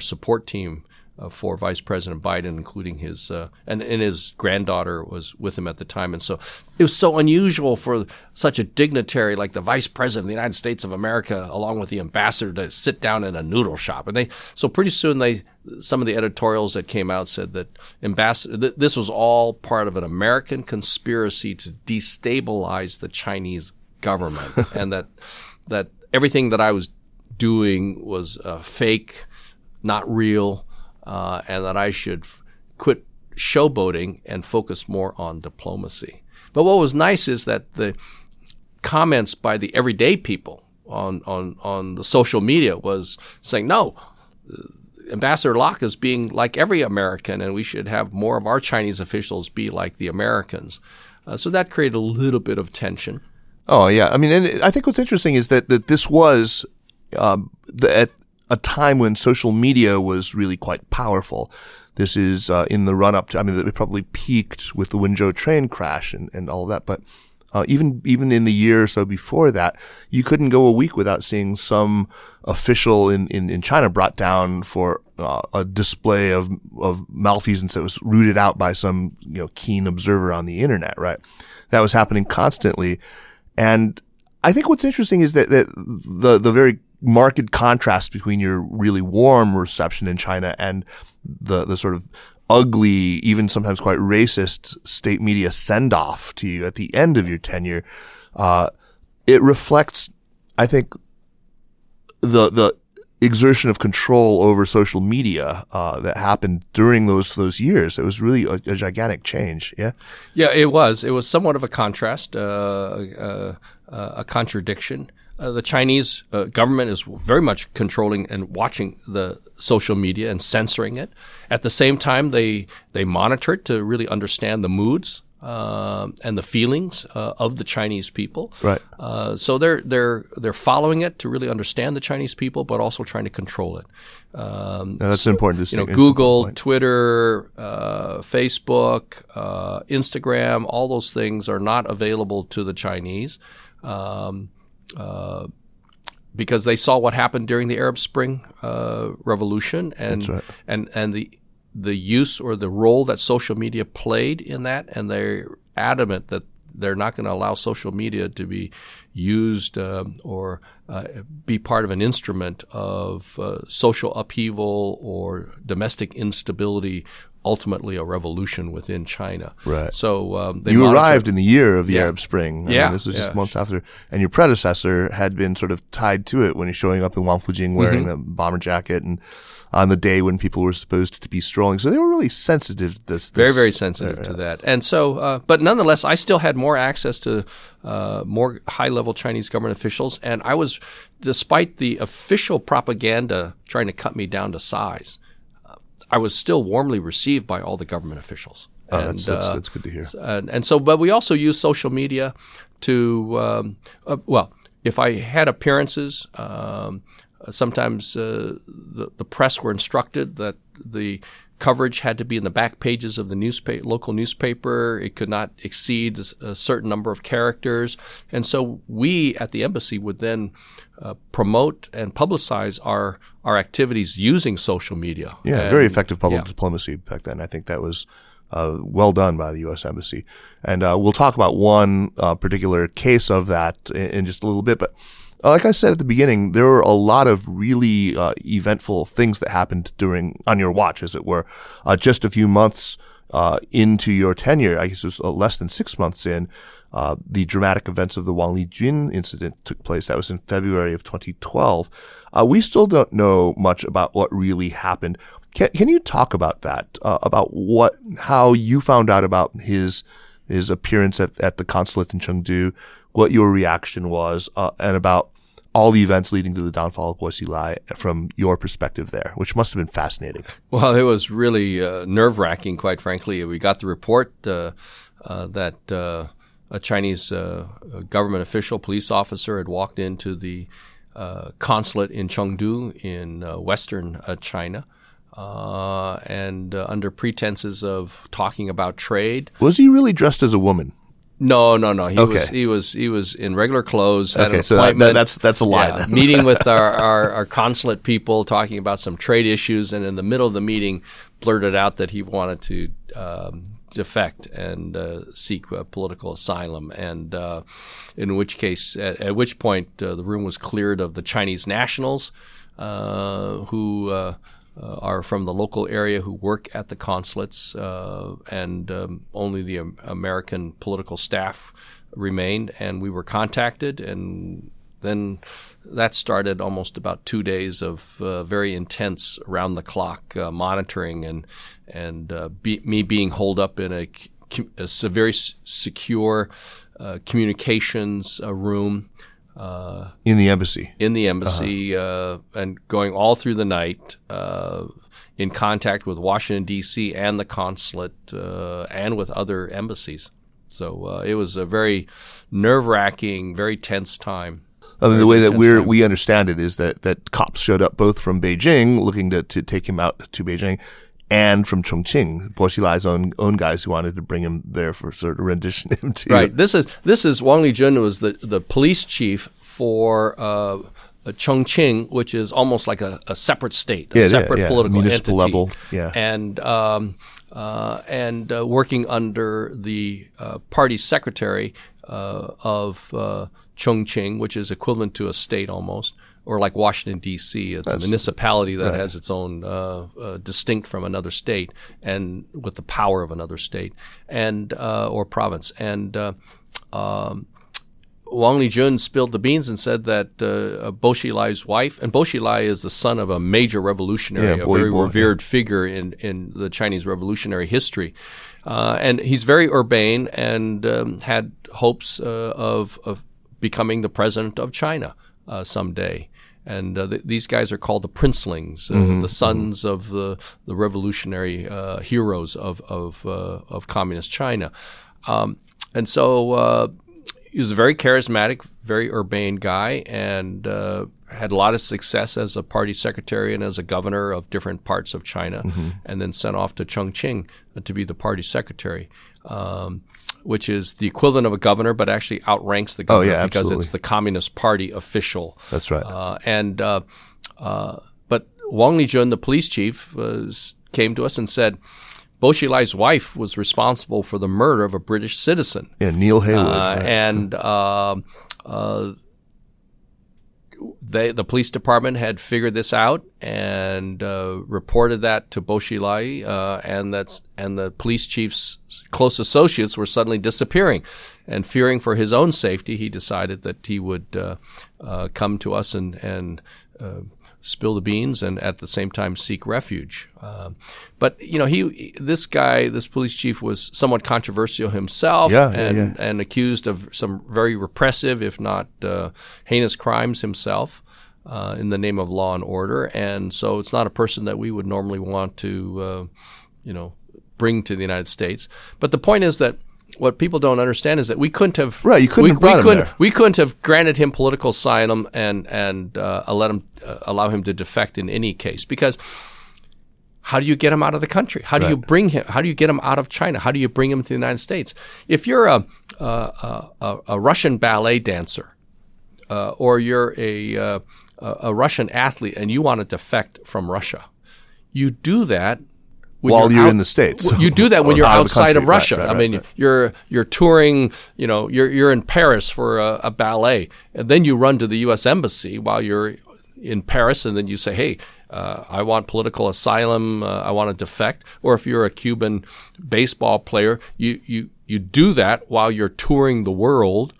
support team for Vice President Biden, including his and his granddaughter was with him at the time. And so it was so unusual for such a dignitary like the Vice President of the United States of America, along with the ambassador, to sit down in a noodle shop. And some of the editorials that came out said that this was all part of an American conspiracy to destabilize the Chinese government, and that everything that I was doing was fake, not real, and that I should quit showboating and focus more on diplomacy. But what was nice is that the comments by the everyday people on the social media was saying, no, Ambassador Locke is being like every American, and we should have more of our Chinese officials be like the Americans. So that created a little bit of tension. Oh, yeah. I mean, and I think what's interesting is that this was at a time when social media was really quite powerful. This is in the run-up to – I mean, it probably peaked with the Wenzhou train crash and all of that. But even in the year or so before that, you couldn't go a week without seeing some official in China brought down for a display of malfeasance that was rooted out by some keen observer on the internet, right? That was happening constantly. And I think what's interesting is that the very marked contrast between your really warm reception in China and the sort of ugly, even sometimes quite racist state media send-off to you at the end of your tenure, it reflects, I think, the exertion of control over social media that happened during those years. It was really a gigantic change, yeah? Yeah, it was. It was somewhat of a contrast, a contradiction. The Chinese government is very much controlling and watching the social media and censoring it. At the same time, they monitor it to really understand the moods and the feelings of the Chinese people. Right. So they're following it to really understand the Chinese people, but also trying to control it. That's important. Google, Twitter, Facebook, Instagram, all those things are not available to the Chinese. Because they saw what happened during the Arab Spring revolution, and right, and the use or the role that social media played in that, and they're adamant that they're not going to allow social media to be used or be part of an instrument of social upheaval or domestic instability, ultimately a revolution within China. Right. So you arrived in the year of the Arab Spring. I mean, this was just months after. And your predecessor had been sort of tied to it when he's showing up in Wangfujing wearing a bomber jacket and on the day when people were supposed to be strolling. So they were really sensitive to this. Very, very sensitive to that. And so, but nonetheless, I still had more access to more high-level Chinese government officials. And I was, despite the official propaganda trying to cut me down to size, I was still warmly received by all the government officials. That's good to hear. And so, but we also use social media to, if I had appearances, sometimes the press were instructed that the coverage had to be in the back pages of the local newspaper. It could not exceed a certain number of characters. And so we at the embassy would then promote and publicize our activities using social media. Yeah, very effective public diplomacy back then. I think that was well done by the U.S. Embassy. And we'll talk about one particular case of that in just a little bit, but like I said at the beginning, there were a lot of really eventful things that happened on your watch, as it were, just a few months into your tenure. I guess it was less than 6 months in. The dramatic events of the Wang Lijun incident took place. That was in February of 2012. We still don't know much about what really happened. Can you talk about that? About how you found out about his appearance at the consulate in Chengdu? What your reaction was, and about all the events leading to the downfall of Bo Xilai from your perspective there, which must have been fascinating. Well, it was really nerve-wracking, quite frankly. We got the report that a Chinese government official, police officer, had walked into the consulate in Chengdu in Western China, and under pretenses of talking about trade. Was he really dressed as a woman? No. He was in regular clothes. At an appointment. That's a lie. Yeah, meeting with our consulate people, talking about some trade issues, and in the middle of the meeting, blurted out that he wanted to defect and seek political asylum. And in which case, at which point, the room was cleared of the Chinese nationals who are from the local area who work at the consulates, and only the American political staff remained. And we were contacted, and then that started almost about 2 days of very intense, round-the-clock monitoring, and me being holed up in a very secure communications room. In the embassy. And going all through the night, in contact with Washington, D.C. and the consulate, and with other embassies. So it was a very nerve-wracking, very tense time. I mean, the way that we understand it is that cops showed up both from Beijing, looking to take him out to Beijing, and from Chongqing, Bo Xilai's own guys who wanted to bring him there for sort of rendition him to. Right. This is Wang Lijun was the police chief for Chongqing, which is almost like a separate state, a separate political municipal entity, level. Yeah. And working under the party secretary of Chongqing, which is equivalent to a state almost. Or like Washington, D.C., it's a municipality that has its own distinct from another state and with the power of another state or province. And Wang Lijun spilled the beans and said that Bo Xilai's wife – and Bo Xilai is the son of a major revolutionary, a very revered figure in the Chinese revolutionary history. And he's very urbane and had hopes of becoming the president of China someday. And these guys are called the princelings, the sons of the revolutionary heroes of communist China. And so he was a very charismatic, very urbane guy, and had a lot of success as a party secretary and as a governor of different parts of China, and then sent off to Chongqing to be the party secretary, which is the equivalent of a governor, but actually outranks the governor because it's the Communist Party official. That's right. But Wang Lijun, the police chief, came to us and said, Bo Xilai's wife was responsible for the murder of a British citizen. Yeah, Neil Haywood. The police department had figured this out and reported that to Bo Xilai, and the police chief's close associates were suddenly disappearing. And fearing for his own safety, he decided that he would come to us and spill the beans and at the same time seek refuge. But you know, this police chief was somewhat controversial himself, and accused of some very repressive, if not heinous crimes himself, in the name of law and order. And so it's not a person that we would normally want to, bring to the United States. But the point is that what people don't understand is that we couldn't have we couldn't have granted him political asylum and allow him to defect in any case, because how do you get him out of the country? How do you bring him? How do you get him out of China? How do you bring him to the United States? If you're a Russian ballet dancer or you're a Russian athlete and you want to defect from Russia, you do that. While you're in the States. You do that when you're outside of Russia. You're touring, you're in Paris for a ballet, and then you run to the U.S. Embassy while you're in Paris, and then you say, hey, I want political asylum, I want to defect. Or if you're a Cuban baseball player, you do that while you're touring the world,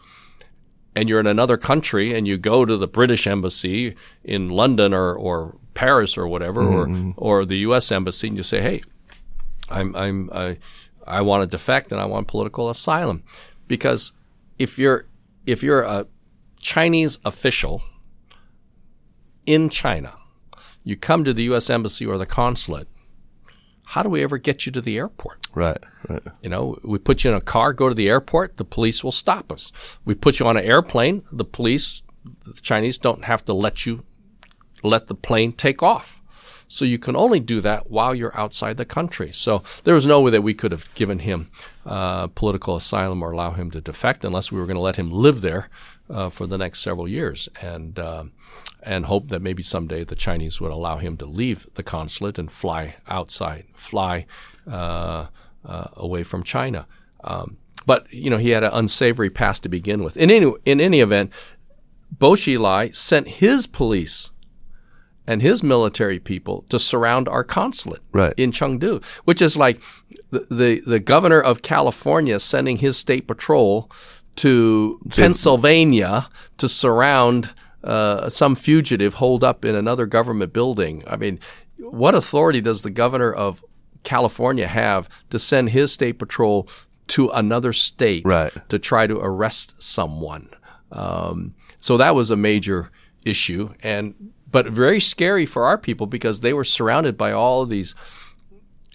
and you're in another country, and you go to the British Embassy in London or Paris or whatever, or the U.S. Embassy, and you say, hey, I want to defect and I want political asylum. Because if you're a Chinese official in China, you come to the U.S. Embassy or the consulate, how do we ever get you to the airport? Right. We put you in a car, go to the airport, the police will stop us. We put you on an airplane, the police the Chinese don't have to let the plane take off. So you can only do that while you're outside the country. So there was no way that we could have given him political asylum or allow him to defect unless we were going to let him live there for the next several years and hope that maybe someday the Chinese would allow him to leave the consulate and fly outside, away from China. But you know, he had an unsavory past to begin with. In any event, Bo Xilai sent his police and his military people to surround our consulate in Chengdu, which is like the governor of California sending his state patrol to Pennsylvania to surround some fugitive holed up in another government building. I mean, what authority does the governor of California have to send his state patrol to another state to try to arrest someone? So that was a major issue, but very scary for our people because they were surrounded by all of these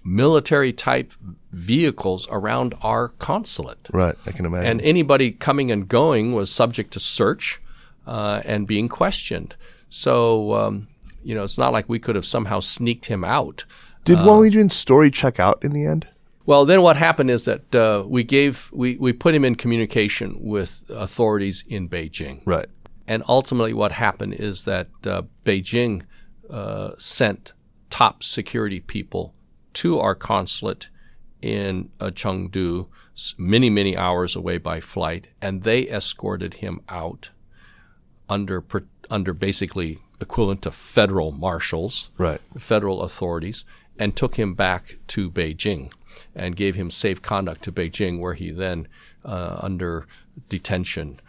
military-type vehicles around our consulate. Right, I can imagine. And anybody coming and going was subject to search and being questioned. So, you know, it's not like we could have somehow sneaked him out. Did Wang Lijun's story check out in the end? Well, then what happened is that we put him in communication with authorities in Beijing. Right. And ultimately what happened is that Beijing sent top security people to our consulate in Chengdu, many, many hours away by flight, and they escorted him out under basically equivalent to federal marshals, federal authorities, and took him back to Beijing and gave him safe conduct to Beijing, where he then, under detention,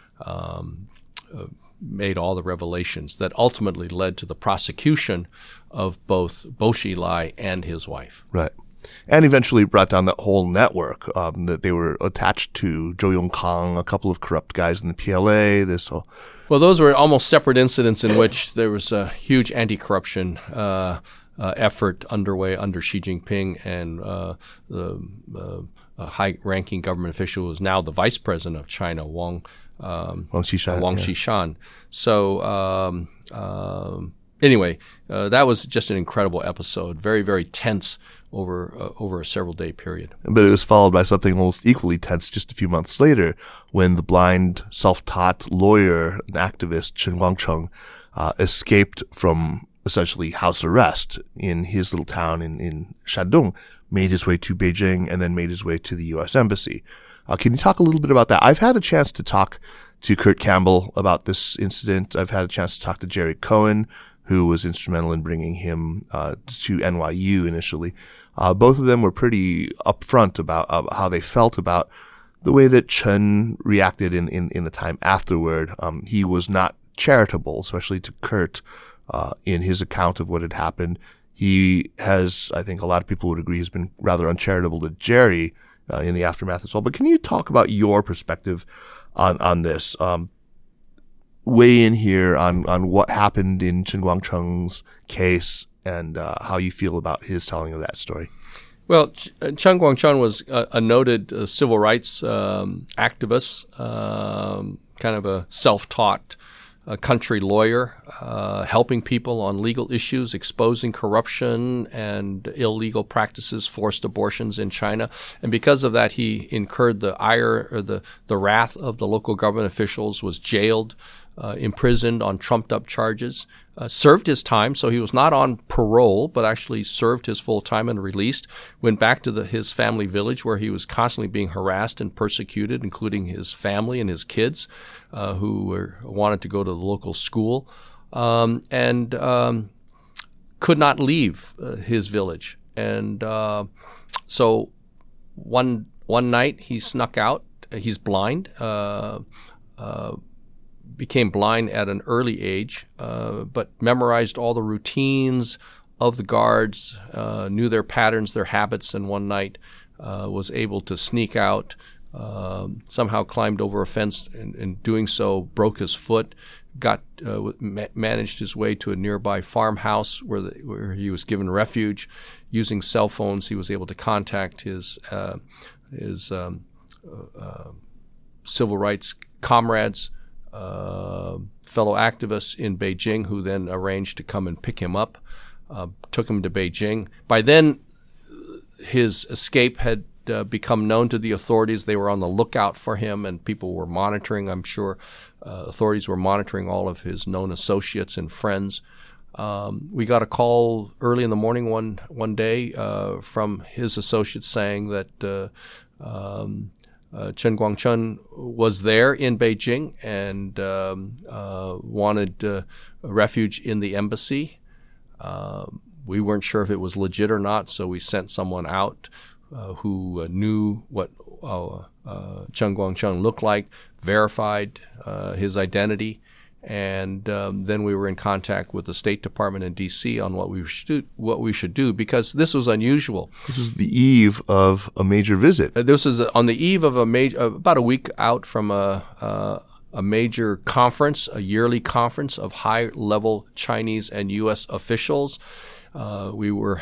made all the revelations that ultimately led to the prosecution of both Bo Xilai and his wife. Right. And eventually brought down that whole network that they were attached to, Zhou Yongkang, a couple of corrupt guys in the PLA, this whole... Well, those were almost separate incidents in which there was a huge anti-corruption effort underway under Xi Jinping and a high-ranking government official who is now the vice president of China, Wang Xishan. So anyway, that was just an incredible episode, very, very tense over a several-day period. But it was followed by something almost equally tense just a few months later when the blind, self-taught lawyer and activist Chen Guangcheng escaped from essentially house arrest in his little town in Shandong, made his way to Beijing, and then made his way to the U.S. Embassy. Can you talk a little bit about that? I've had a chance to talk to Kurt Campbell about this incident. I've had a chance to talk to Jerry Cohen, who was instrumental in bringing him to NYU initially. Both of them were pretty upfront about how they felt about the way that Chen reacted in the time afterward. He was not charitable, especially to Kurt, in his account of what had happened. He has, I think a lot of people would agree, has been rather uncharitable to Jerry in the aftermath as well. But can you talk about your perspective on this? Weigh in here on what happened in Chen Guangcheng's case and how you feel about his telling of that story. Well, Chen Guangcheng was a noted civil rights activist, kind of a self-taught country lawyer, helping people on legal issues, exposing corruption and illegal practices, forced abortions in China. And because of that, he incurred the ire or the wrath of the local government officials, was jailed, imprisoned on trumped-up charges, served his time, so he was not on parole, but actually served his full time and released, went back to his family village where he was constantly being harassed and persecuted, including his family and his kids who wanted to go to the local school, and could not leave his village. And so one night he snuck out. He's blind. Became blind at an early age, but memorized all the routines of the guards, knew their patterns, their habits, and one night was able to sneak out, somehow climbed over a fence, and in doing so broke his foot, managed his way to a nearby farmhouse where he was given refuge. Using cell phones, he was able to contact his civil rights comrades, fellow activists in Beijing who then arranged to come and pick him up, took him to Beijing. By then, his escape had become known to the authorities. They were on the lookout for him, and people were monitoring, I'm sure. Authorities were monitoring all of his known associates and friends. We got a call early in the morning one day from his associates saying that Chen Guangcheng was there in Beijing and wanted refuge in the embassy. We weren't sure if it was legit or not, so we sent someone out who knew what Chen Guangcheng looked like, verified his identity. And then we were in contact with the State Department in D.C. on what we should do, because this was unusual. This was the eve of a major visit. This was on the eve of about a week out from a major conference, a yearly conference of high-level Chinese and U.S. officials. We were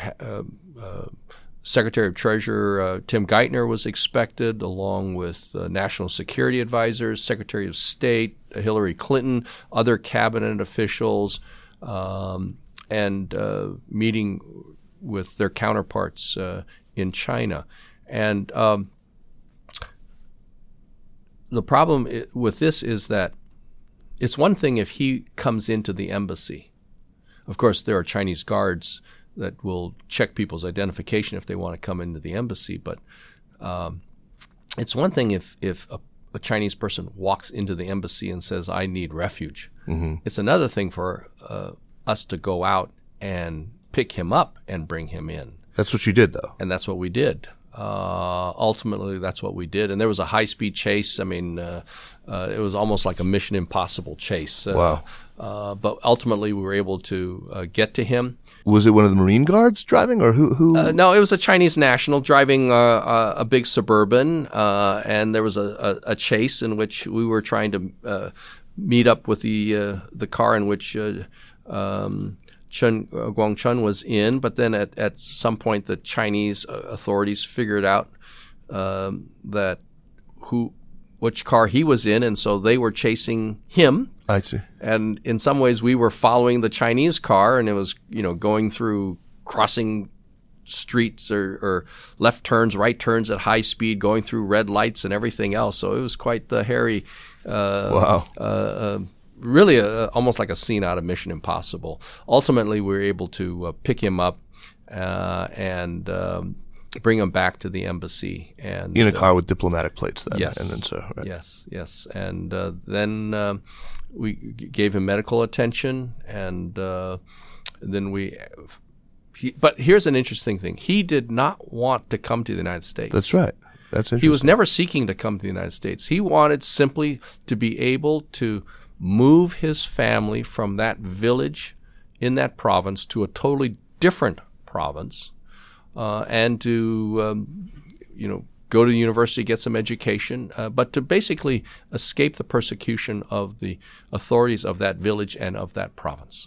Secretary of Treasury Tim Geithner was expected, along with National Security Advisors, Secretary of State Hillary Clinton, other cabinet officials, and meeting with their counterparts in China. And the problem with this is that it's one thing if he comes into the embassy. Of course, there are Chinese guards that will check people's identification if they want to come into the embassy. But it's one thing if a Chinese person walks into the embassy and says, I need refuge. Mm-hmm. It's another thing for us to go out and pick him up and bring him in. That's what you did, though. And that's what we did. Ultimately, that's what we did. And there was a high-speed chase. I mean, it was almost like a Mission Impossible chase. Wow. But ultimately, we were able to get to him. Was it one of the Marine guards driving, or who? No, it was a Chinese national driving a big Suburban, and there was a chase in which we were trying to meet up with the car in which Chen Guangcheng was in, but then at some point the Chinese authorities figured out that which car he was in, and so they were chasing him. I see. And in some ways we were following the Chinese car, and it was, going through crossing streets or left turns, right turns at high speed, going through red lights and everything else. So it was quite the hairy really almost like a scene out of Mission Impossible. Ultimately, we were able to pick him up and bring him back to the embassy. And in a car with diplomatic plates then. Yes. And then right. Yes. And then we gave him medical attention, and then but here's an interesting thing. He did not want to come to the United States. That's right. That's interesting. He was never seeking to come to the United States. He wanted simply to be able to move his family from that village in that province to a totally different province, and to go to the university, get some education, but to basically escape the persecution of the authorities of that village and of that province.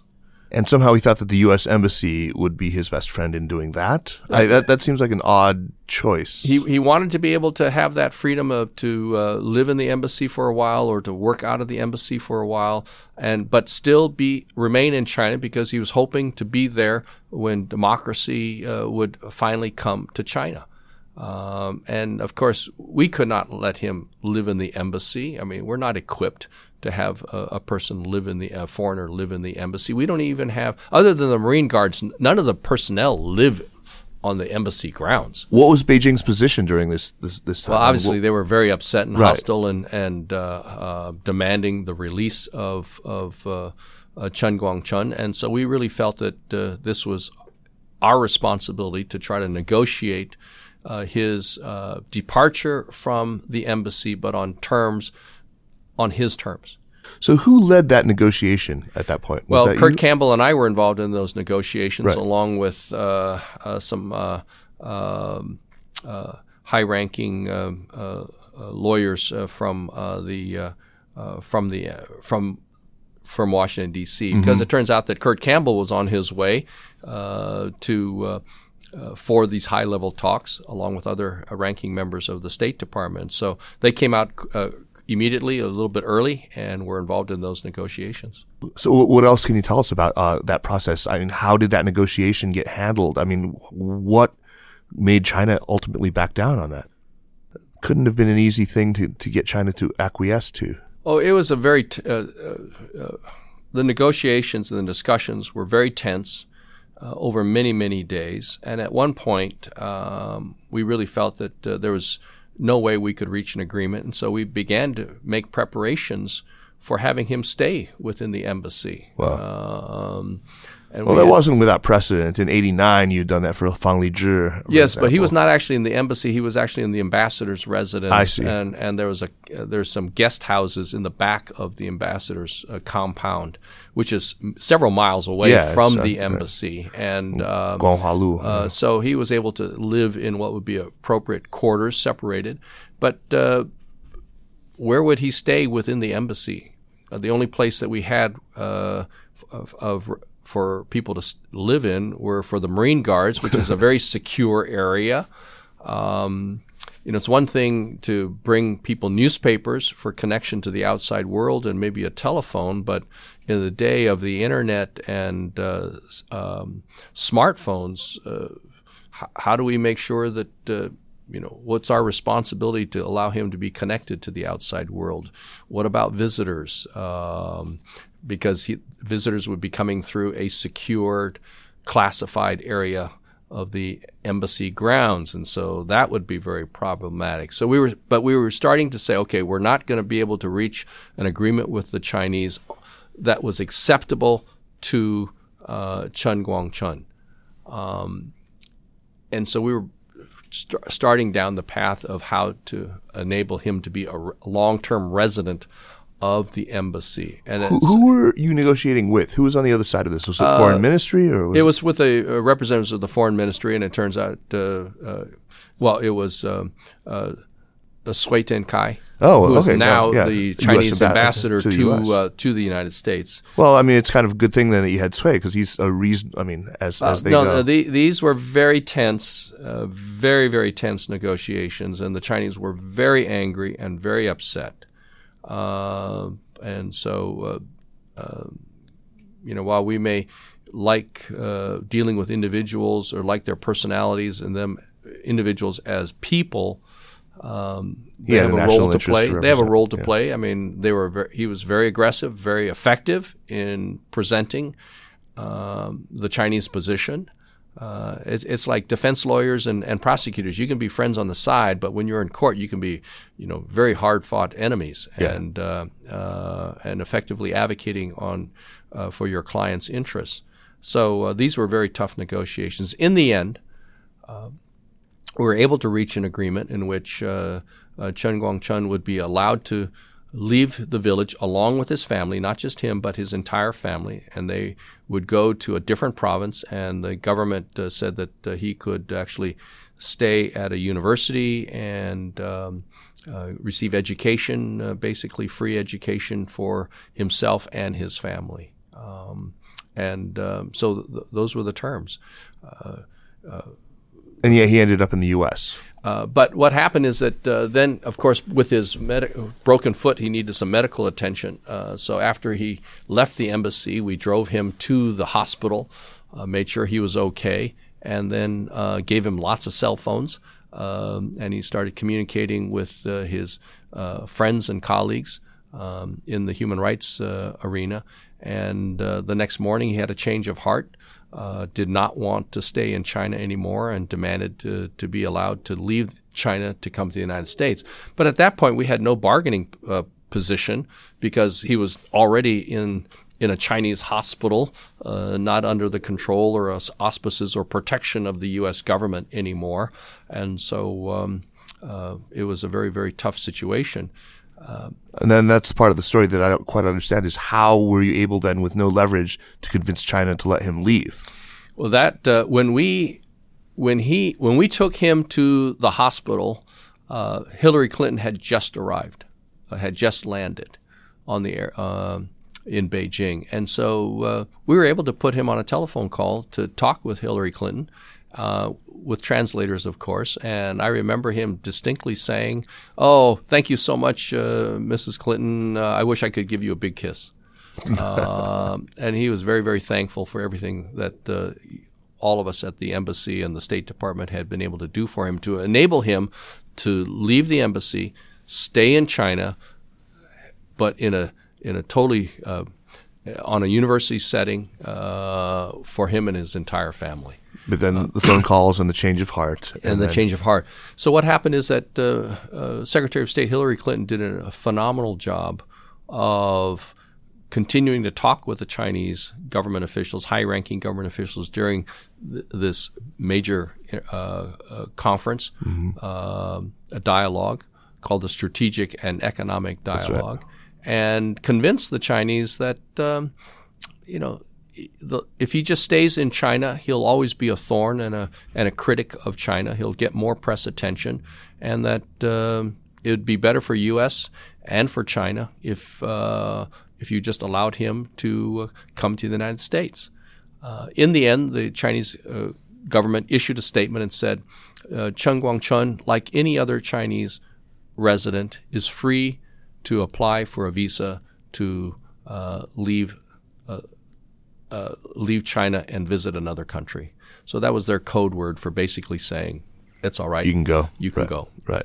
And somehow he thought that the U.S. Embassy would be his best friend in doing that? That seems like an odd choice. He wanted to be able to have that freedom to live in the embassy for a while, or to work out of the embassy for a while, but still remain in China, because he was hoping to be there when democracy would finally come to China. And, of course, we could not let him live in the embassy. I mean, we're not equipped to have a person a foreigner live in the embassy. We don't even have, other than the Marine Guards, none of the personnel live on the embassy grounds. What was Beijing's position during this time? Well, obviously they were very upset and hostile and demanding the release of Chen Guangcheng. And so we really felt that this was our responsibility to try to negotiate his departure from the embassy, but on his terms. So who led that negotiation at that point? Well, Kurt Campbell and I were involved in those negotiations, right, along with some high-ranking lawyers from Washington, D.C., mm-hmm, because it turns out that Kurt Campbell was on his way for these high-level talks, along with other ranking members of the State Department. So they came out immediately, a little bit early, and were involved in those negotiations. So what else can you tell us about that process? I mean, how did that negotiation get handled? I mean, what made China ultimately back down on that? Couldn't have been an easy thing to get China to acquiesce to. Oh, it was a very the negotiations and the discussions were very tense over many, many days. And at one point, we really felt that there was no way we could reach an agreement. And so we began to make preparations for having him stay within the embassy. Wow. That wasn't without precedent. In 1989, you'd done that for Fang Lizhi. Yes, but he was not actually in the embassy. He was actually in the ambassador's residence. I see. And there was there's some guest houses in the back of the ambassador's compound, which is several miles away from the embassy. And Guanghualu. So he was able to live in what would be appropriate quarters, separated. But where would he stay within the embassy? The only place that we had for people to live in were for the Marine Guards, which is a very secure area. It's one thing to bring people newspapers for connection to the outside world and maybe a telephone, but in the day of the internet and smartphones, how do we make sure that what's our responsibility to allow him to be connected to the outside world? What about visitors? Because visitors would be coming through a secured, classified area of the embassy grounds, and so that would be very problematic. So we were starting to say, okay, we're not going to be able to reach an agreement with the Chinese that was acceptable to Chen Guangcheng, and so we were starting down the path of how to enable him to be a long-term resident of the embassy. And who were you negotiating with? Who was on the other side of this? Was it foreign ministry? It was with a representative of the foreign ministry, and it turns out, it was Sui Tenkai, the Chinese ambassador to the United States. Well, I mean, it's kind of a good thing then that you had Sui, because he's a reason. I mean, these were very tense, very, very tense negotiations, and the Chinese were very angry and very upset. While we may like dealing with individuals or like their personalities and them individuals as people, they have a role to play. They have a role to play. I mean, he was very aggressive, very effective in presenting the Chinese position. It's like defense lawyers and prosecutors. You can be friends on the side, but when you're in court, you can be, very hard-fought enemies and effectively advocating on for your client's interests. So these were very tough negotiations. In the end, we were able to reach an agreement in which Chen Guangcheng would be allowed to leave the village along with his family, not just him, but his entire family, and they would go to a different province, and the government said that he could actually stay at a university and receive education, basically free education for himself and his family. Those were the terms. And yet he ended up in the U.S. But what happened is that then, of course, with his broken foot, he needed some medical attention. So after he left the embassy, we drove him to the hospital, made sure he was okay, and then gave him lots of cell phones. And he started communicating with his friends and colleagues in the human rights arena. And the next morning, he had a change of heart. Did not want to stay in China anymore and demanded to be allowed to leave China to come to the United States. But at that point, we had no bargaining position because he was already in a Chinese hospital, not under the control or auspices or protection of the U.S. government anymore. And so it was a very, very tough situation. And then that's the part of the story that I don't quite understand is how were you able then with no leverage to convince China to let him leave? Well, that when we took him to the hospital, Hillary Clinton had just arrived, had just landed on the air in Beijing, and so we were able to put him on a telephone call to talk with Hillary Clinton. with translators, of course. And I remember him distinctly saying, "Oh, thank you so much, Mrs. Clinton. I wish I could give you a big kiss." And he was very, very thankful for everything that all of us at the embassy and the State Department had been able to do for him to enable him to leave the embassy, stay in China, but in a totally on a university setting for him and his entire family. But then the phone calls and the change of heart. And the change of heart. So what happened is that Secretary of State Hillary Clinton did a phenomenal job of continuing to talk with the Chinese government officials, high-ranking government officials during this major conference, a dialogue called the Strategic and Economic Dialogue, and convince the Chinese that, if he just stays in China, he'll always be a thorn and a critic of China. He'll get more press attention, and that it would be better for U.S. and for China if you just allowed him to come to the United States. In the end, the Chinese government issued a statement and said, Chen Guangcheng, like any other Chinese resident, is free to apply for a visa to leave China and visit another country. So that was their code word for basically saying, it's all right. You can go. You can go. Right.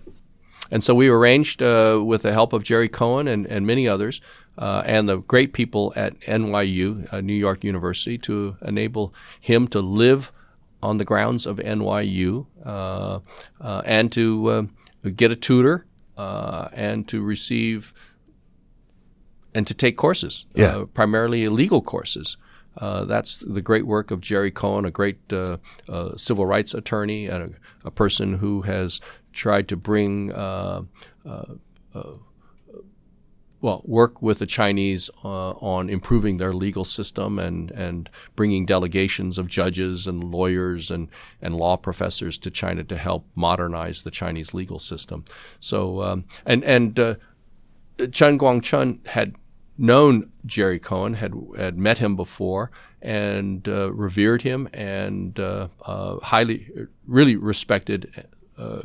And so we arranged, with the help of Jerry Cohen and many others, and the great people at NYU, New York University, to enable him to live on the grounds of NYU and to get a tutor and to receive and to take courses, primarily illegal courses. That's the great work of Jerry Cohen, a great civil rights attorney and a person who has tried to bring work with the Chinese on improving their legal system and bringing delegations of judges and lawyers and law professors to China to help modernize the Chinese legal system. So Chen Guangcheng had known Jerry Cohen, had met him before, and revered him, and really respected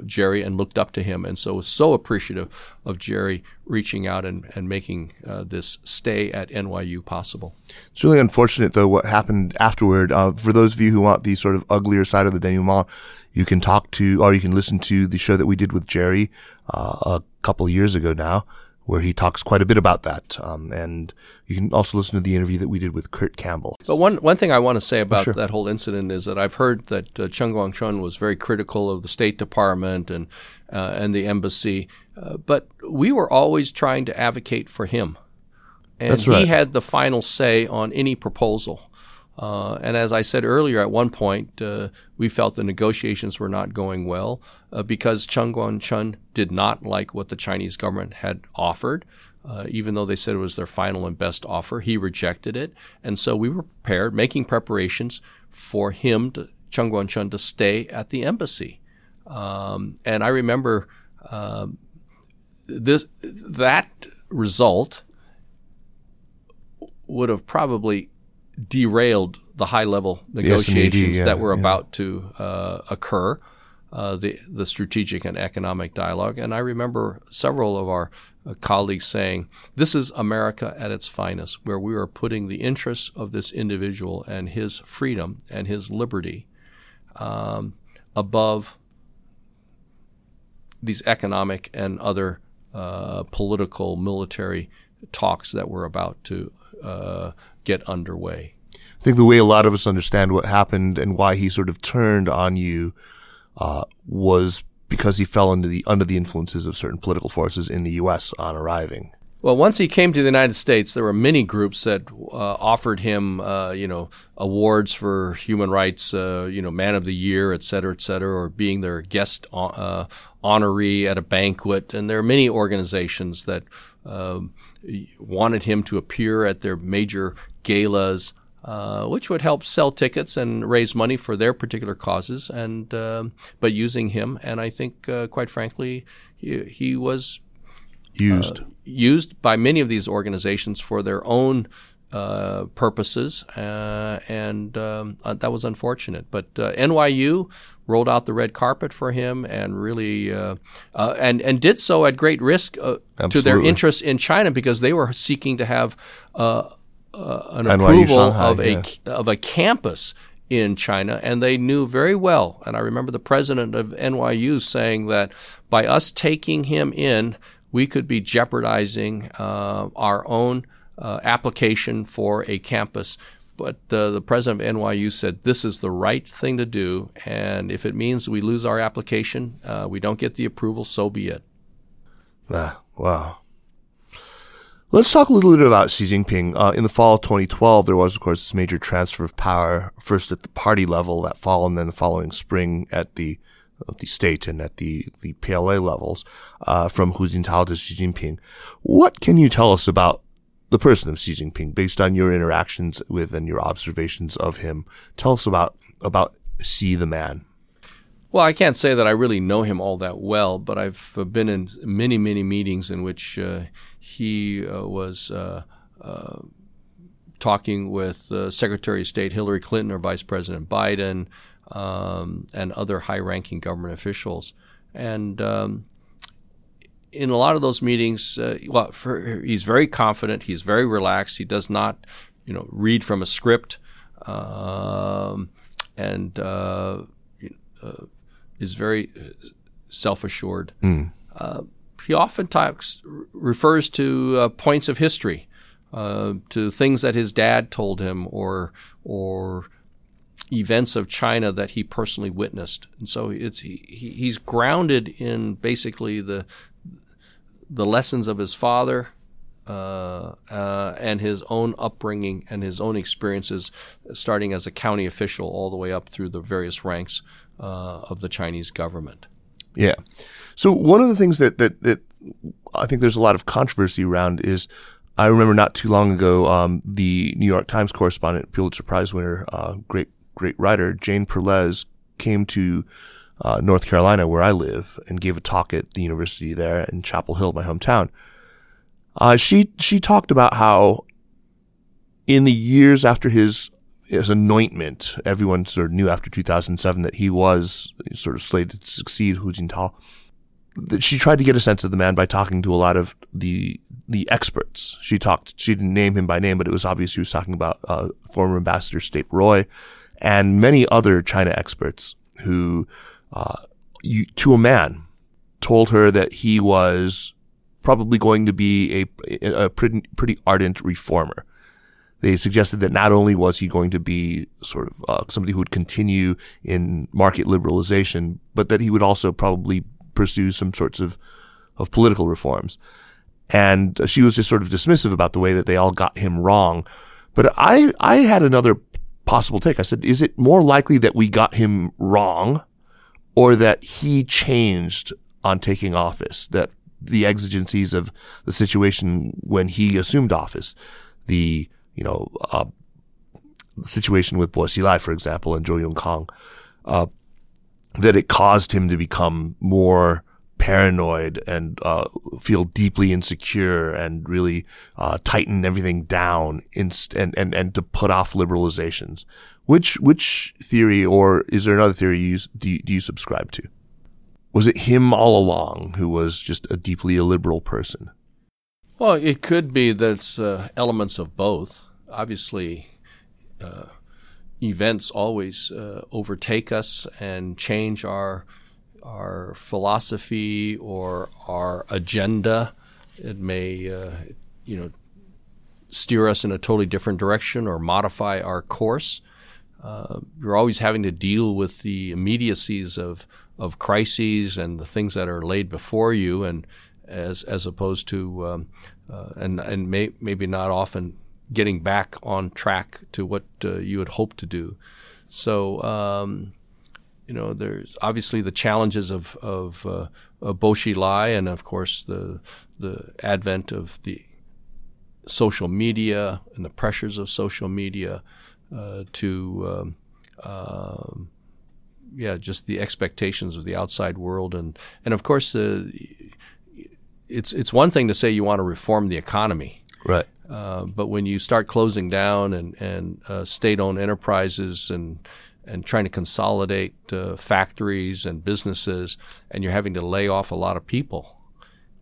Jerry and looked up to him, and so was so appreciative of Jerry reaching out and making this stay at NYU possible. It's really unfortunate, though, what happened afterward. For those of you who want the sort of uglier side of the denouement, you can you can listen to the show that we did with Jerry a couple of years ago now, where he talks quite a bit about that. And you can also listen to the interview that we did with Kurt Campbell. But one thing I want to say about that whole incident is that I've heard that Chen Guangcheng was very critical of the State Department and the embassy, but we were always trying to advocate for him. And he had the final say on any proposal. And as I said earlier, at one point, we felt the negotiations were not going well because Chen Guangcheng did not like what the Chinese government had offered. Even though they said it was their final and best offer, he rejected it. And so we were making preparations for him, Chen Guangcheng, to stay at the embassy. And I remember that result would have probably derailed the high-level negotiations that were about to occur, the strategic and economic dialogue. And I remember several of our colleagues saying, this is America at its finest, where we are putting the interests of this individual and his freedom and his liberty above these economic and other political, military talks that were about to get underway. I think the way a lot of us understand what happened and why he sort of turned on you was because he fell under the influences of certain political forces in the U.S. on arriving. Well, once he came to the United States, there were many groups that offered him, awards for human rights, Man of the Year, et cetera, or being their guest honoree at a banquet. And there are many organizations that wanted him to appear at their major galas, which would help sell tickets and raise money for their particular causes, and but using him. And I think, quite frankly, he was used by many of these organizations for their own purposes, and that was unfortunate. But NYU rolled out the red carpet for him, and really and did so at great risk to their interests in China, because they were seeking to have an NYU approval Shanghai, of a campus in China, and they knew very well. And I remember the president of NYU saying that by us taking him in, we could be jeopardizing our own application for a campus. But the president of NYU said, this is the right thing to do, and if it means we lose our application, we don't get the approval, so be it. Wow. Let's talk a little bit about Xi Jinping. In the fall of 2012, there was, of course, this major transfer of power, first at the party level that fall, and then the following spring at the state and at the PLA levels, from Hu Jintao to Xi Jinping. What can you tell us about the person of Xi Jinping, based on your interactions with and your observations of him? Tell us about Xi the man. Well, I can't say that I really know him all that well, but I've been in many, many meetings in which he was talking with Secretary of State Hillary Clinton or Vice President Biden, and other high-ranking government officials. And in a lot of those meetings, he's very confident, he's very relaxed, he does not, read from a script, and is very self-assured. He often refers to points of history, to things that his dad told him, or events of China that he personally witnessed. And so he's grounded in basically the lessons of his father and his own upbringing and his own experiences, starting as a county official all the way up through the various ranks of the Chinese government. Yeah. So one of the things that I think there's a lot of controversy around is, I remember not too long ago, the New York Times correspondent, Pulitzer Prize winner, great writer, Jane Perlez, came to North Carolina, where I live, and gave a talk at the university there in Chapel Hill, my hometown. She talked about how in the years after his anointment, everyone sort of knew after 2007 that he was sort of slated to succeed Hu Jintao. She tried to get a sense of the man by talking to a lot of the experts. She didn't name him by name, but it was obvious she was talking about former Ambassador Stape Roy and many other China experts who, to a man, told her that he was probably going to be a pretty ardent reformer. They suggested that not only was he going to be sort of somebody who would continue in market liberalization, but that he would also probably pursue some sorts of political reforms. And she was just sort of dismissive about the way that they all got him wrong. But I had another possible take. I said, is it more likely that we got him wrong, or that he changed on taking office, that the exigencies of the situation when he assumed office, the situation with Bo Xilai, for example, and Zhou Yongkang, that it caused him to become more paranoid and feel deeply insecure and really tighten everything down and to put off liberalizations. Which theory, or is there another theory do you subscribe to? Was it him all along who was just a deeply illiberal person? Well, it could be that it's elements of both. Obviously, events always overtake us and change our philosophy or our agenda. It may, steer us in a totally different direction or modify our course. You're always having to deal with the immediacies of crises and the things that are laid before you, and as opposed to maybe not often getting back on track to what you had hoped to do. So there's obviously the challenges of Bo Xilai, and of course the advent of the social media and the pressures of social media just the expectations of the outside world, and of course it's one thing to say you want to reform the economy, right? But when you start closing down and state-owned enterprises and trying to consolidate factories and businesses, and you're having to lay off a lot of people,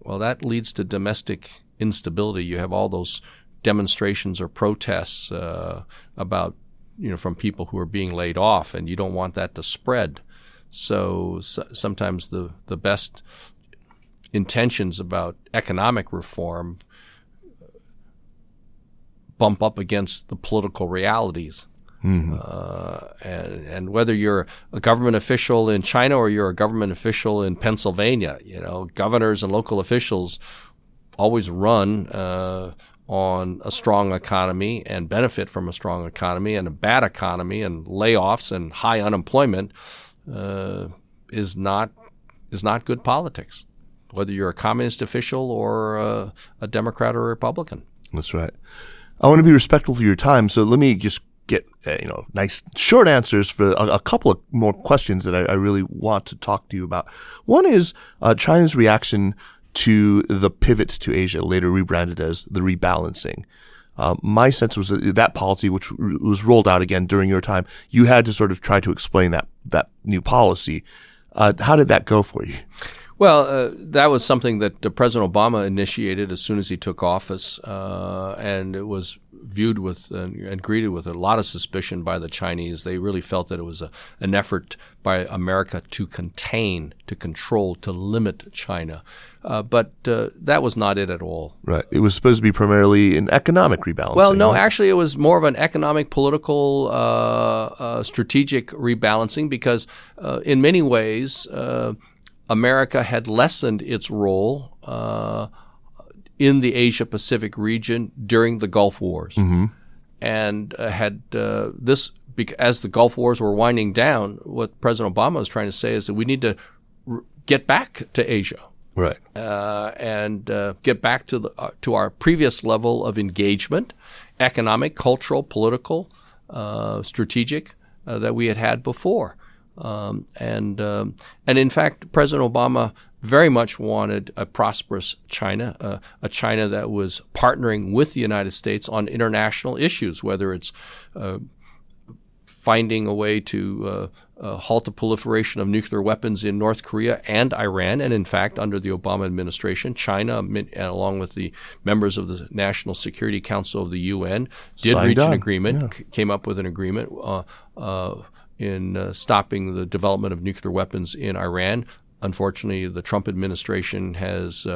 well, that leads to domestic instability. You have all those demonstrations or protests about, from people who are being laid off, and you don't want that to spread. So sometimes the best intentions about economic reform bump up against the political realities. Mm-hmm. And whether you're a government official in China or you're a government official in Pennsylvania, governors and local officials always run on a strong economy and benefit from a strong economy, and a bad economy and layoffs and high unemployment is not good politics, whether you're a communist official or a Democrat or a Republican. That's right. I want to be respectful for your time, so let me just get nice short answers for a couple of more questions that I really want to talk to you about. One is China's reaction to the pivot to Asia, later rebranded as the rebalancing. My sense was that policy, which was rolled out again during your time, you had to sort of try to explain that new policy. How did that go for you? Well, that was something that President Obama initiated as soon as he took office, and it was viewed with and greeted with a lot of suspicion by the Chinese. They really felt that it was an effort by America to contain, to control, to limit China. But that was not it at all. Right. It was supposed to be primarily an economic rebalancing. Well, no, actually it was more of an economic, political, strategic rebalancing, because in many ways America had lessened its role in the Asia-Pacific region during the Gulf Wars. Mm-hmm. And as the Gulf Wars were winding down, what President Obama was trying to say is that we need to get back to Asia. Right. And get back to our previous level of engagement, economic, cultural, political, strategic, that we had before. And in fact, President Obama very much wanted a prosperous China, a China that was partnering with the United States on international issues, whether it's finding a way to halt the proliferation of nuclear weapons in North Korea and Iran. And in fact, under the Obama administration, China, along with the members of the National Security Council of the UN, did reach an agreement, came up with an agreement in stopping the development of nuclear weapons in Iran. Unfortunately, the Trump administration has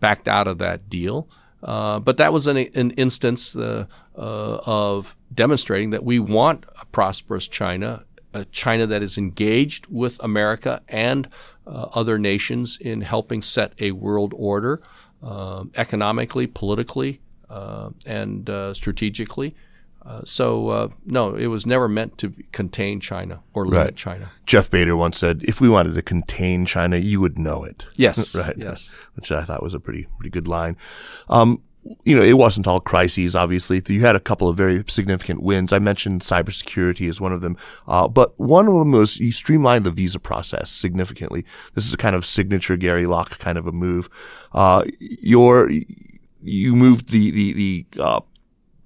backed out of that deal. But that was an instance of demonstrating that we want a prosperous China, a China that is engaged with America and other nations in helping set a world order economically, politically, and strategically. No, it was never meant to contain China or limit China. Jeff Bader once said, if we wanted to contain China, you would know it. Yes. Right. Yes. Which I thought was a pretty good line. It wasn't all crises, obviously. You had a couple of very significant wins. I mentioned cybersecurity as one of them. But one of them was you streamlined the visa process significantly. This is a kind of signature Gary Locke kind of a move. You moved the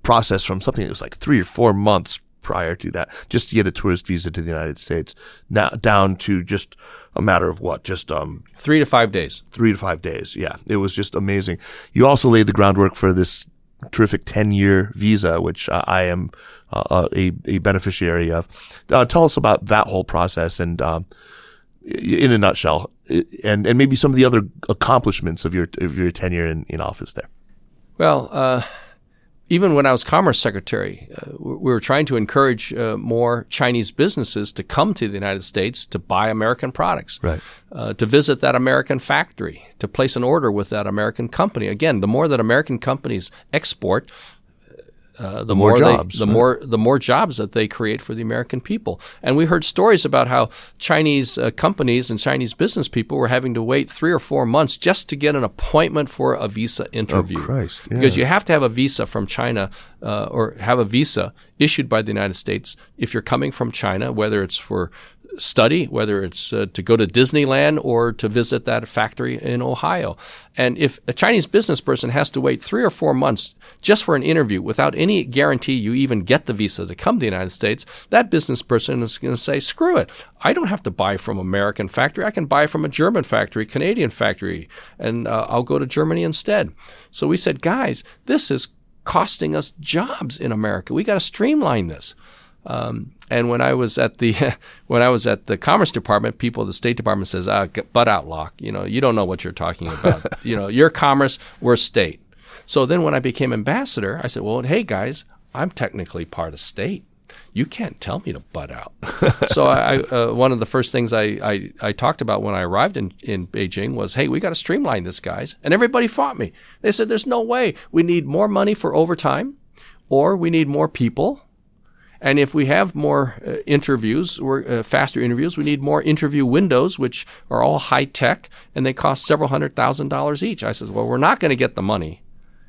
process from something that was like 3 or 4 months prior to that, just to get a tourist visa to the United States, now down to just a matter of 3 to 5 days. 3 to 5 days, yeah. It was just amazing. You also laid the groundwork for this terrific 10-year visa, which I am a beneficiary of. Tell us about that whole process and in a nutshell, and maybe some of the other accomplishments of your tenure in office there. Well, even when I was Commerce Secretary, we were trying to encourage more Chinese businesses to come to the United States to buy American products, to visit that American factory, to place an order with that American company. Again, the more that American companies export, the more jobs that they create for the American people. And we heard stories about how Chinese companies and Chinese business people were having to wait 3 or 4 months just to get an appointment for a visa interview. Oh, Christ. Yeah. Because you have to have a visa from China or have a visa issued by the United States if you're coming from China, whether it's for study, whether it's to go to Disneyland or to visit that factory in Ohio. And if a Chinese business person has to wait 3 or 4 months just for an interview without any guarantee you even get the visa to come to the United States, that business person is going to say, screw it. I don't have to buy from American factory. I can buy from a German factory, Canadian factory, and I'll go to Germany instead. So we said, guys, this is costing us jobs in America. We got to streamline this. And when I was at the Commerce Department, people at the State Department says, "Butt out, Locke. You know, you don't know what you're talking about. You know, you're commerce, we're state." So then, when I became ambassador, I said, "Well, hey guys, I'm technically part of state. You can't tell me to butt out." So I one of the first things I talked about when I arrived in Beijing was, hey, we got to streamline this, guys. And everybody fought me. They said, there's no way. We need more money for overtime, or we need more people. And if we have more interviews or faster interviews, we need more interview windows, which are all high tech, and they cost several $100,000 each. I said, well, we're not going to get the money.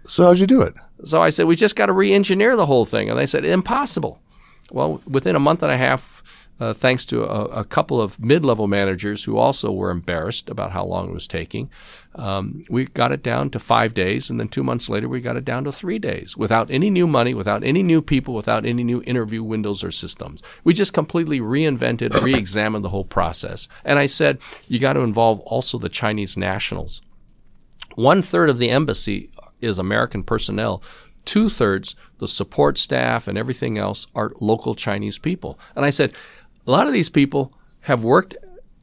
So how'd you do it? So I said, we just got to re-engineer the whole thing. And they said, impossible. Well, within a month and a half, thanks to a couple of mid-level managers who also were embarrassed about how long it was taking, we got it down to 5 days. And then 2 months later, we got it down to 3 days without any new money, without any new people, without any new interview windows or systems. We just completely reinvented, re-examined the whole process. And I said, you got to involve also the Chinese nationals. 1/3 of the embassy is American personnel. 2/3, the support staff and everything else, are local Chinese people. And I said, a lot of these people have worked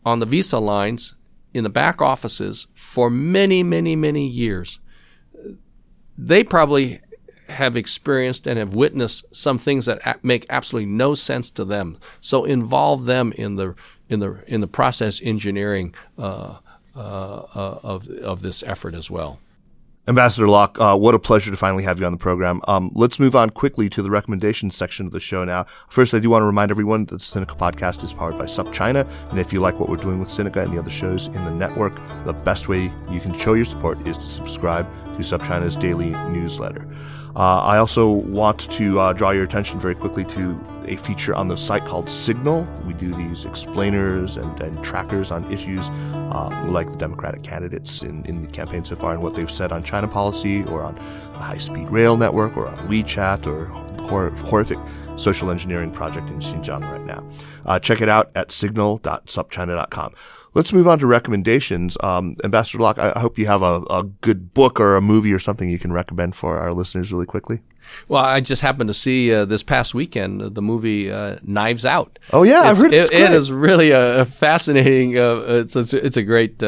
on the visa lines in the back offices for many, many, many years. They probably have experienced and have witnessed some things that make absolutely no sense to them. So involve them in the process engineering of this effort as well. Ambassador Locke, what a pleasure to finally have you on the program. Let's move on quickly to the recommendations section of the show now. First, I do want to remind everyone that the Sinica Podcast is powered by SupChina, and if you like what we're doing with Sinica and the other shows in the network, the best way you can show your support is to subscribe to SupChina's daily newsletter. I also want to draw your attention very quickly to a feature on the site called Signal. We do these explainers and trackers on issues like the Democratic candidates in the campaign so far and what they've said on China policy or on the high-speed rail network or on WeChat or horrific social engineering project in Xinjiang right now. Check it out at signal.subchina.com. Let's move on to recommendations. Ambassador Locke, I hope you have a good book or a movie or something you can recommend for our listeners really quickly. Well, I just happened to see this past weekend the movie Knives Out. Oh, yeah. I've heard it's great. It is really a fascinating it's a great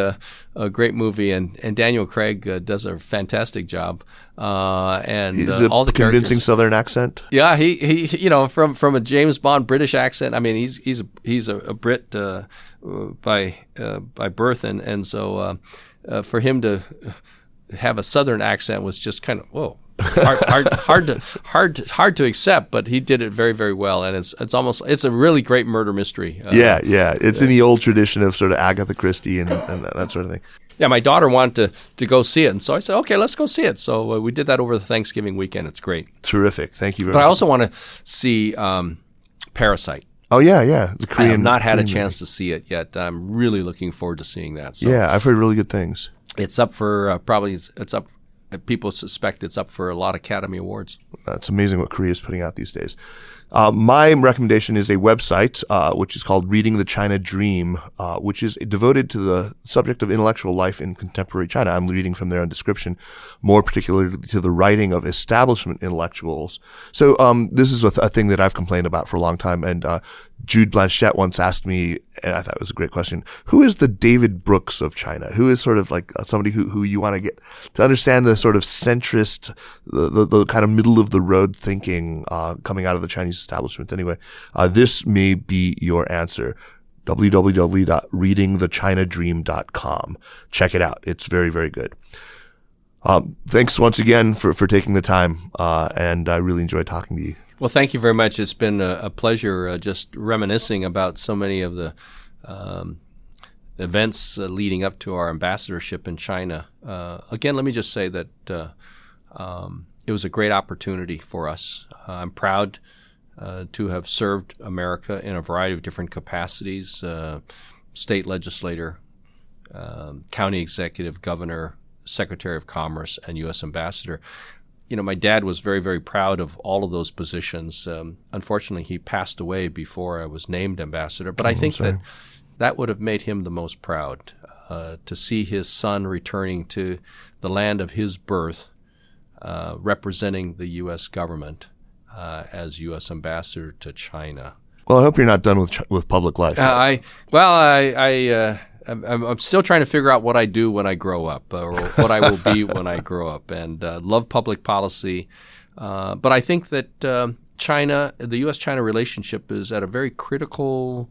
movie, and Daniel Craig does a fantastic job. And all the characters. Convincing Southern accent. Yeah, he you know, from a James Bond British accent. I mean, he's a Brit by birth, and so for him to have a Southern accent was just kind of whoa. hard to accept, but he did it very, very well, and it's a really great murder mystery. Yeah, it's in the old tradition of sort of Agatha Christie and that sort of thing. Yeah, my daughter wanted to go see it, and so I said, okay, let's go see it. So we did that over the Thanksgiving weekend. It's great, terrific. Thank you very much. But I also want to see Parasite. Oh, yeah. The Korean. I have not had a chance to see it yet. I'm really looking forward to seeing that. So. Yeah, I've heard really good things. It's up for probably. People suspect it's up for a lot of Academy Awards. It's amazing what Korea is putting out these days. My recommendation is a website which is called Reading the China Dream, which is devoted to the subject of intellectual life in contemporary China. I'm reading from their own description, more particularly to the writing of establishment intellectuals. So this is a thing that I've complained about for a long time, and Jude Blanchette once asked me, and I thought it was a great question, who is the David Brooks of China? Who is sort of like somebody who you want to get to understand the sort of centrist, the kind of middle-of-the-road thinking coming out of the Chinese establishment. Anyway, this may be your answer. www.readingthechinadream.com. Check it out. It's very, very good. Thanks once again for taking the time, and I really enjoyed talking to you. Well, thank you very much. It's been a pleasure just reminiscing about so many of the events leading up to our ambassadorship in China. Again, let me just say that it was a great opportunity for us. I'm proud to have served America in a variety of different capacities, state legislator, county executive, governor, secretary of commerce, and U.S. ambassador. You know, my dad was very, very proud of all of those positions. Unfortunately, he passed away before I was named ambassador, but I think that would have made him the most proud, to see his son returning to the land of his birth, representing the U.S. government as U.S. ambassador to China. Well, I hope you're not done with public life. I'm still trying to figure out what I do when I grow up, or what I will be when I grow up, and love public policy. But I think that China, the U.S.-China relationship, is at a very critical,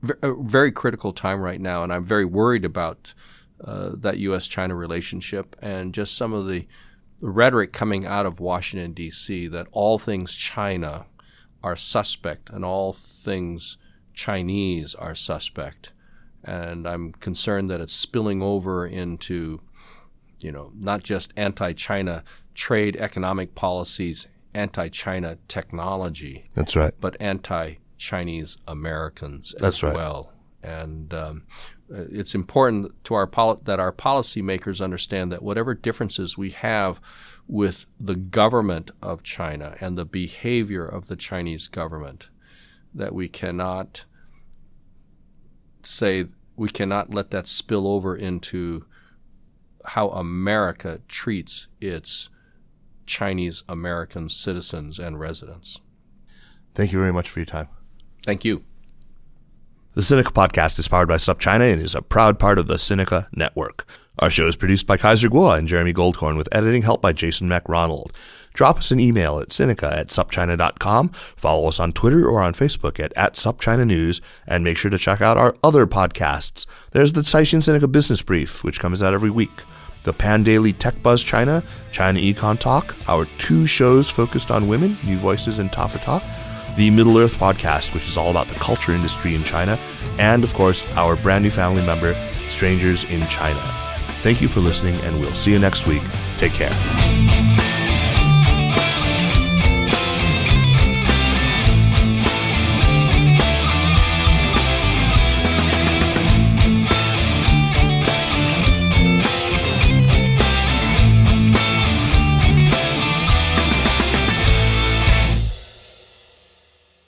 very critical time right now, and I'm very worried about that U.S.-China relationship and just some of the rhetoric coming out of Washington, D.C., that all things China are suspect and all things Chinese are suspect. And I'm concerned that it's spilling over into, you know, not just anti-China trade, economic policies, anti-China technology. That's right. But anti-Chinese Americans as well. And it's important to that our policymakers understand that whatever differences we have with the government of China and the behavior of the Chinese government, that we cannot let that spill over into how America treats its Chinese American citizens and residents. Thank you very much for your time. Thank you. The Sinica Podcast is powered by SupChina and is a proud part of the Sinica Network. Our show is produced by Kaiser Guo and Jeremy Goldkorn, with editing help by Jason McRonald. Drop us an email at sinica@supchina.com. Follow us on Twitter or on Facebook at @SupChinaNews, and make sure to check out our other podcasts. There's the Taishan Sinica Business Brief, which comes out every week, the Pan Daily Tech Buzz China, China Econ Talk, our two shows focused on women, New Voices and Tafata, the Middle Earth Podcast, which is all about the culture industry in China, and, of course, our brand new family member, Strangers in China. Thank you for listening, and we'll see you next week. Take care.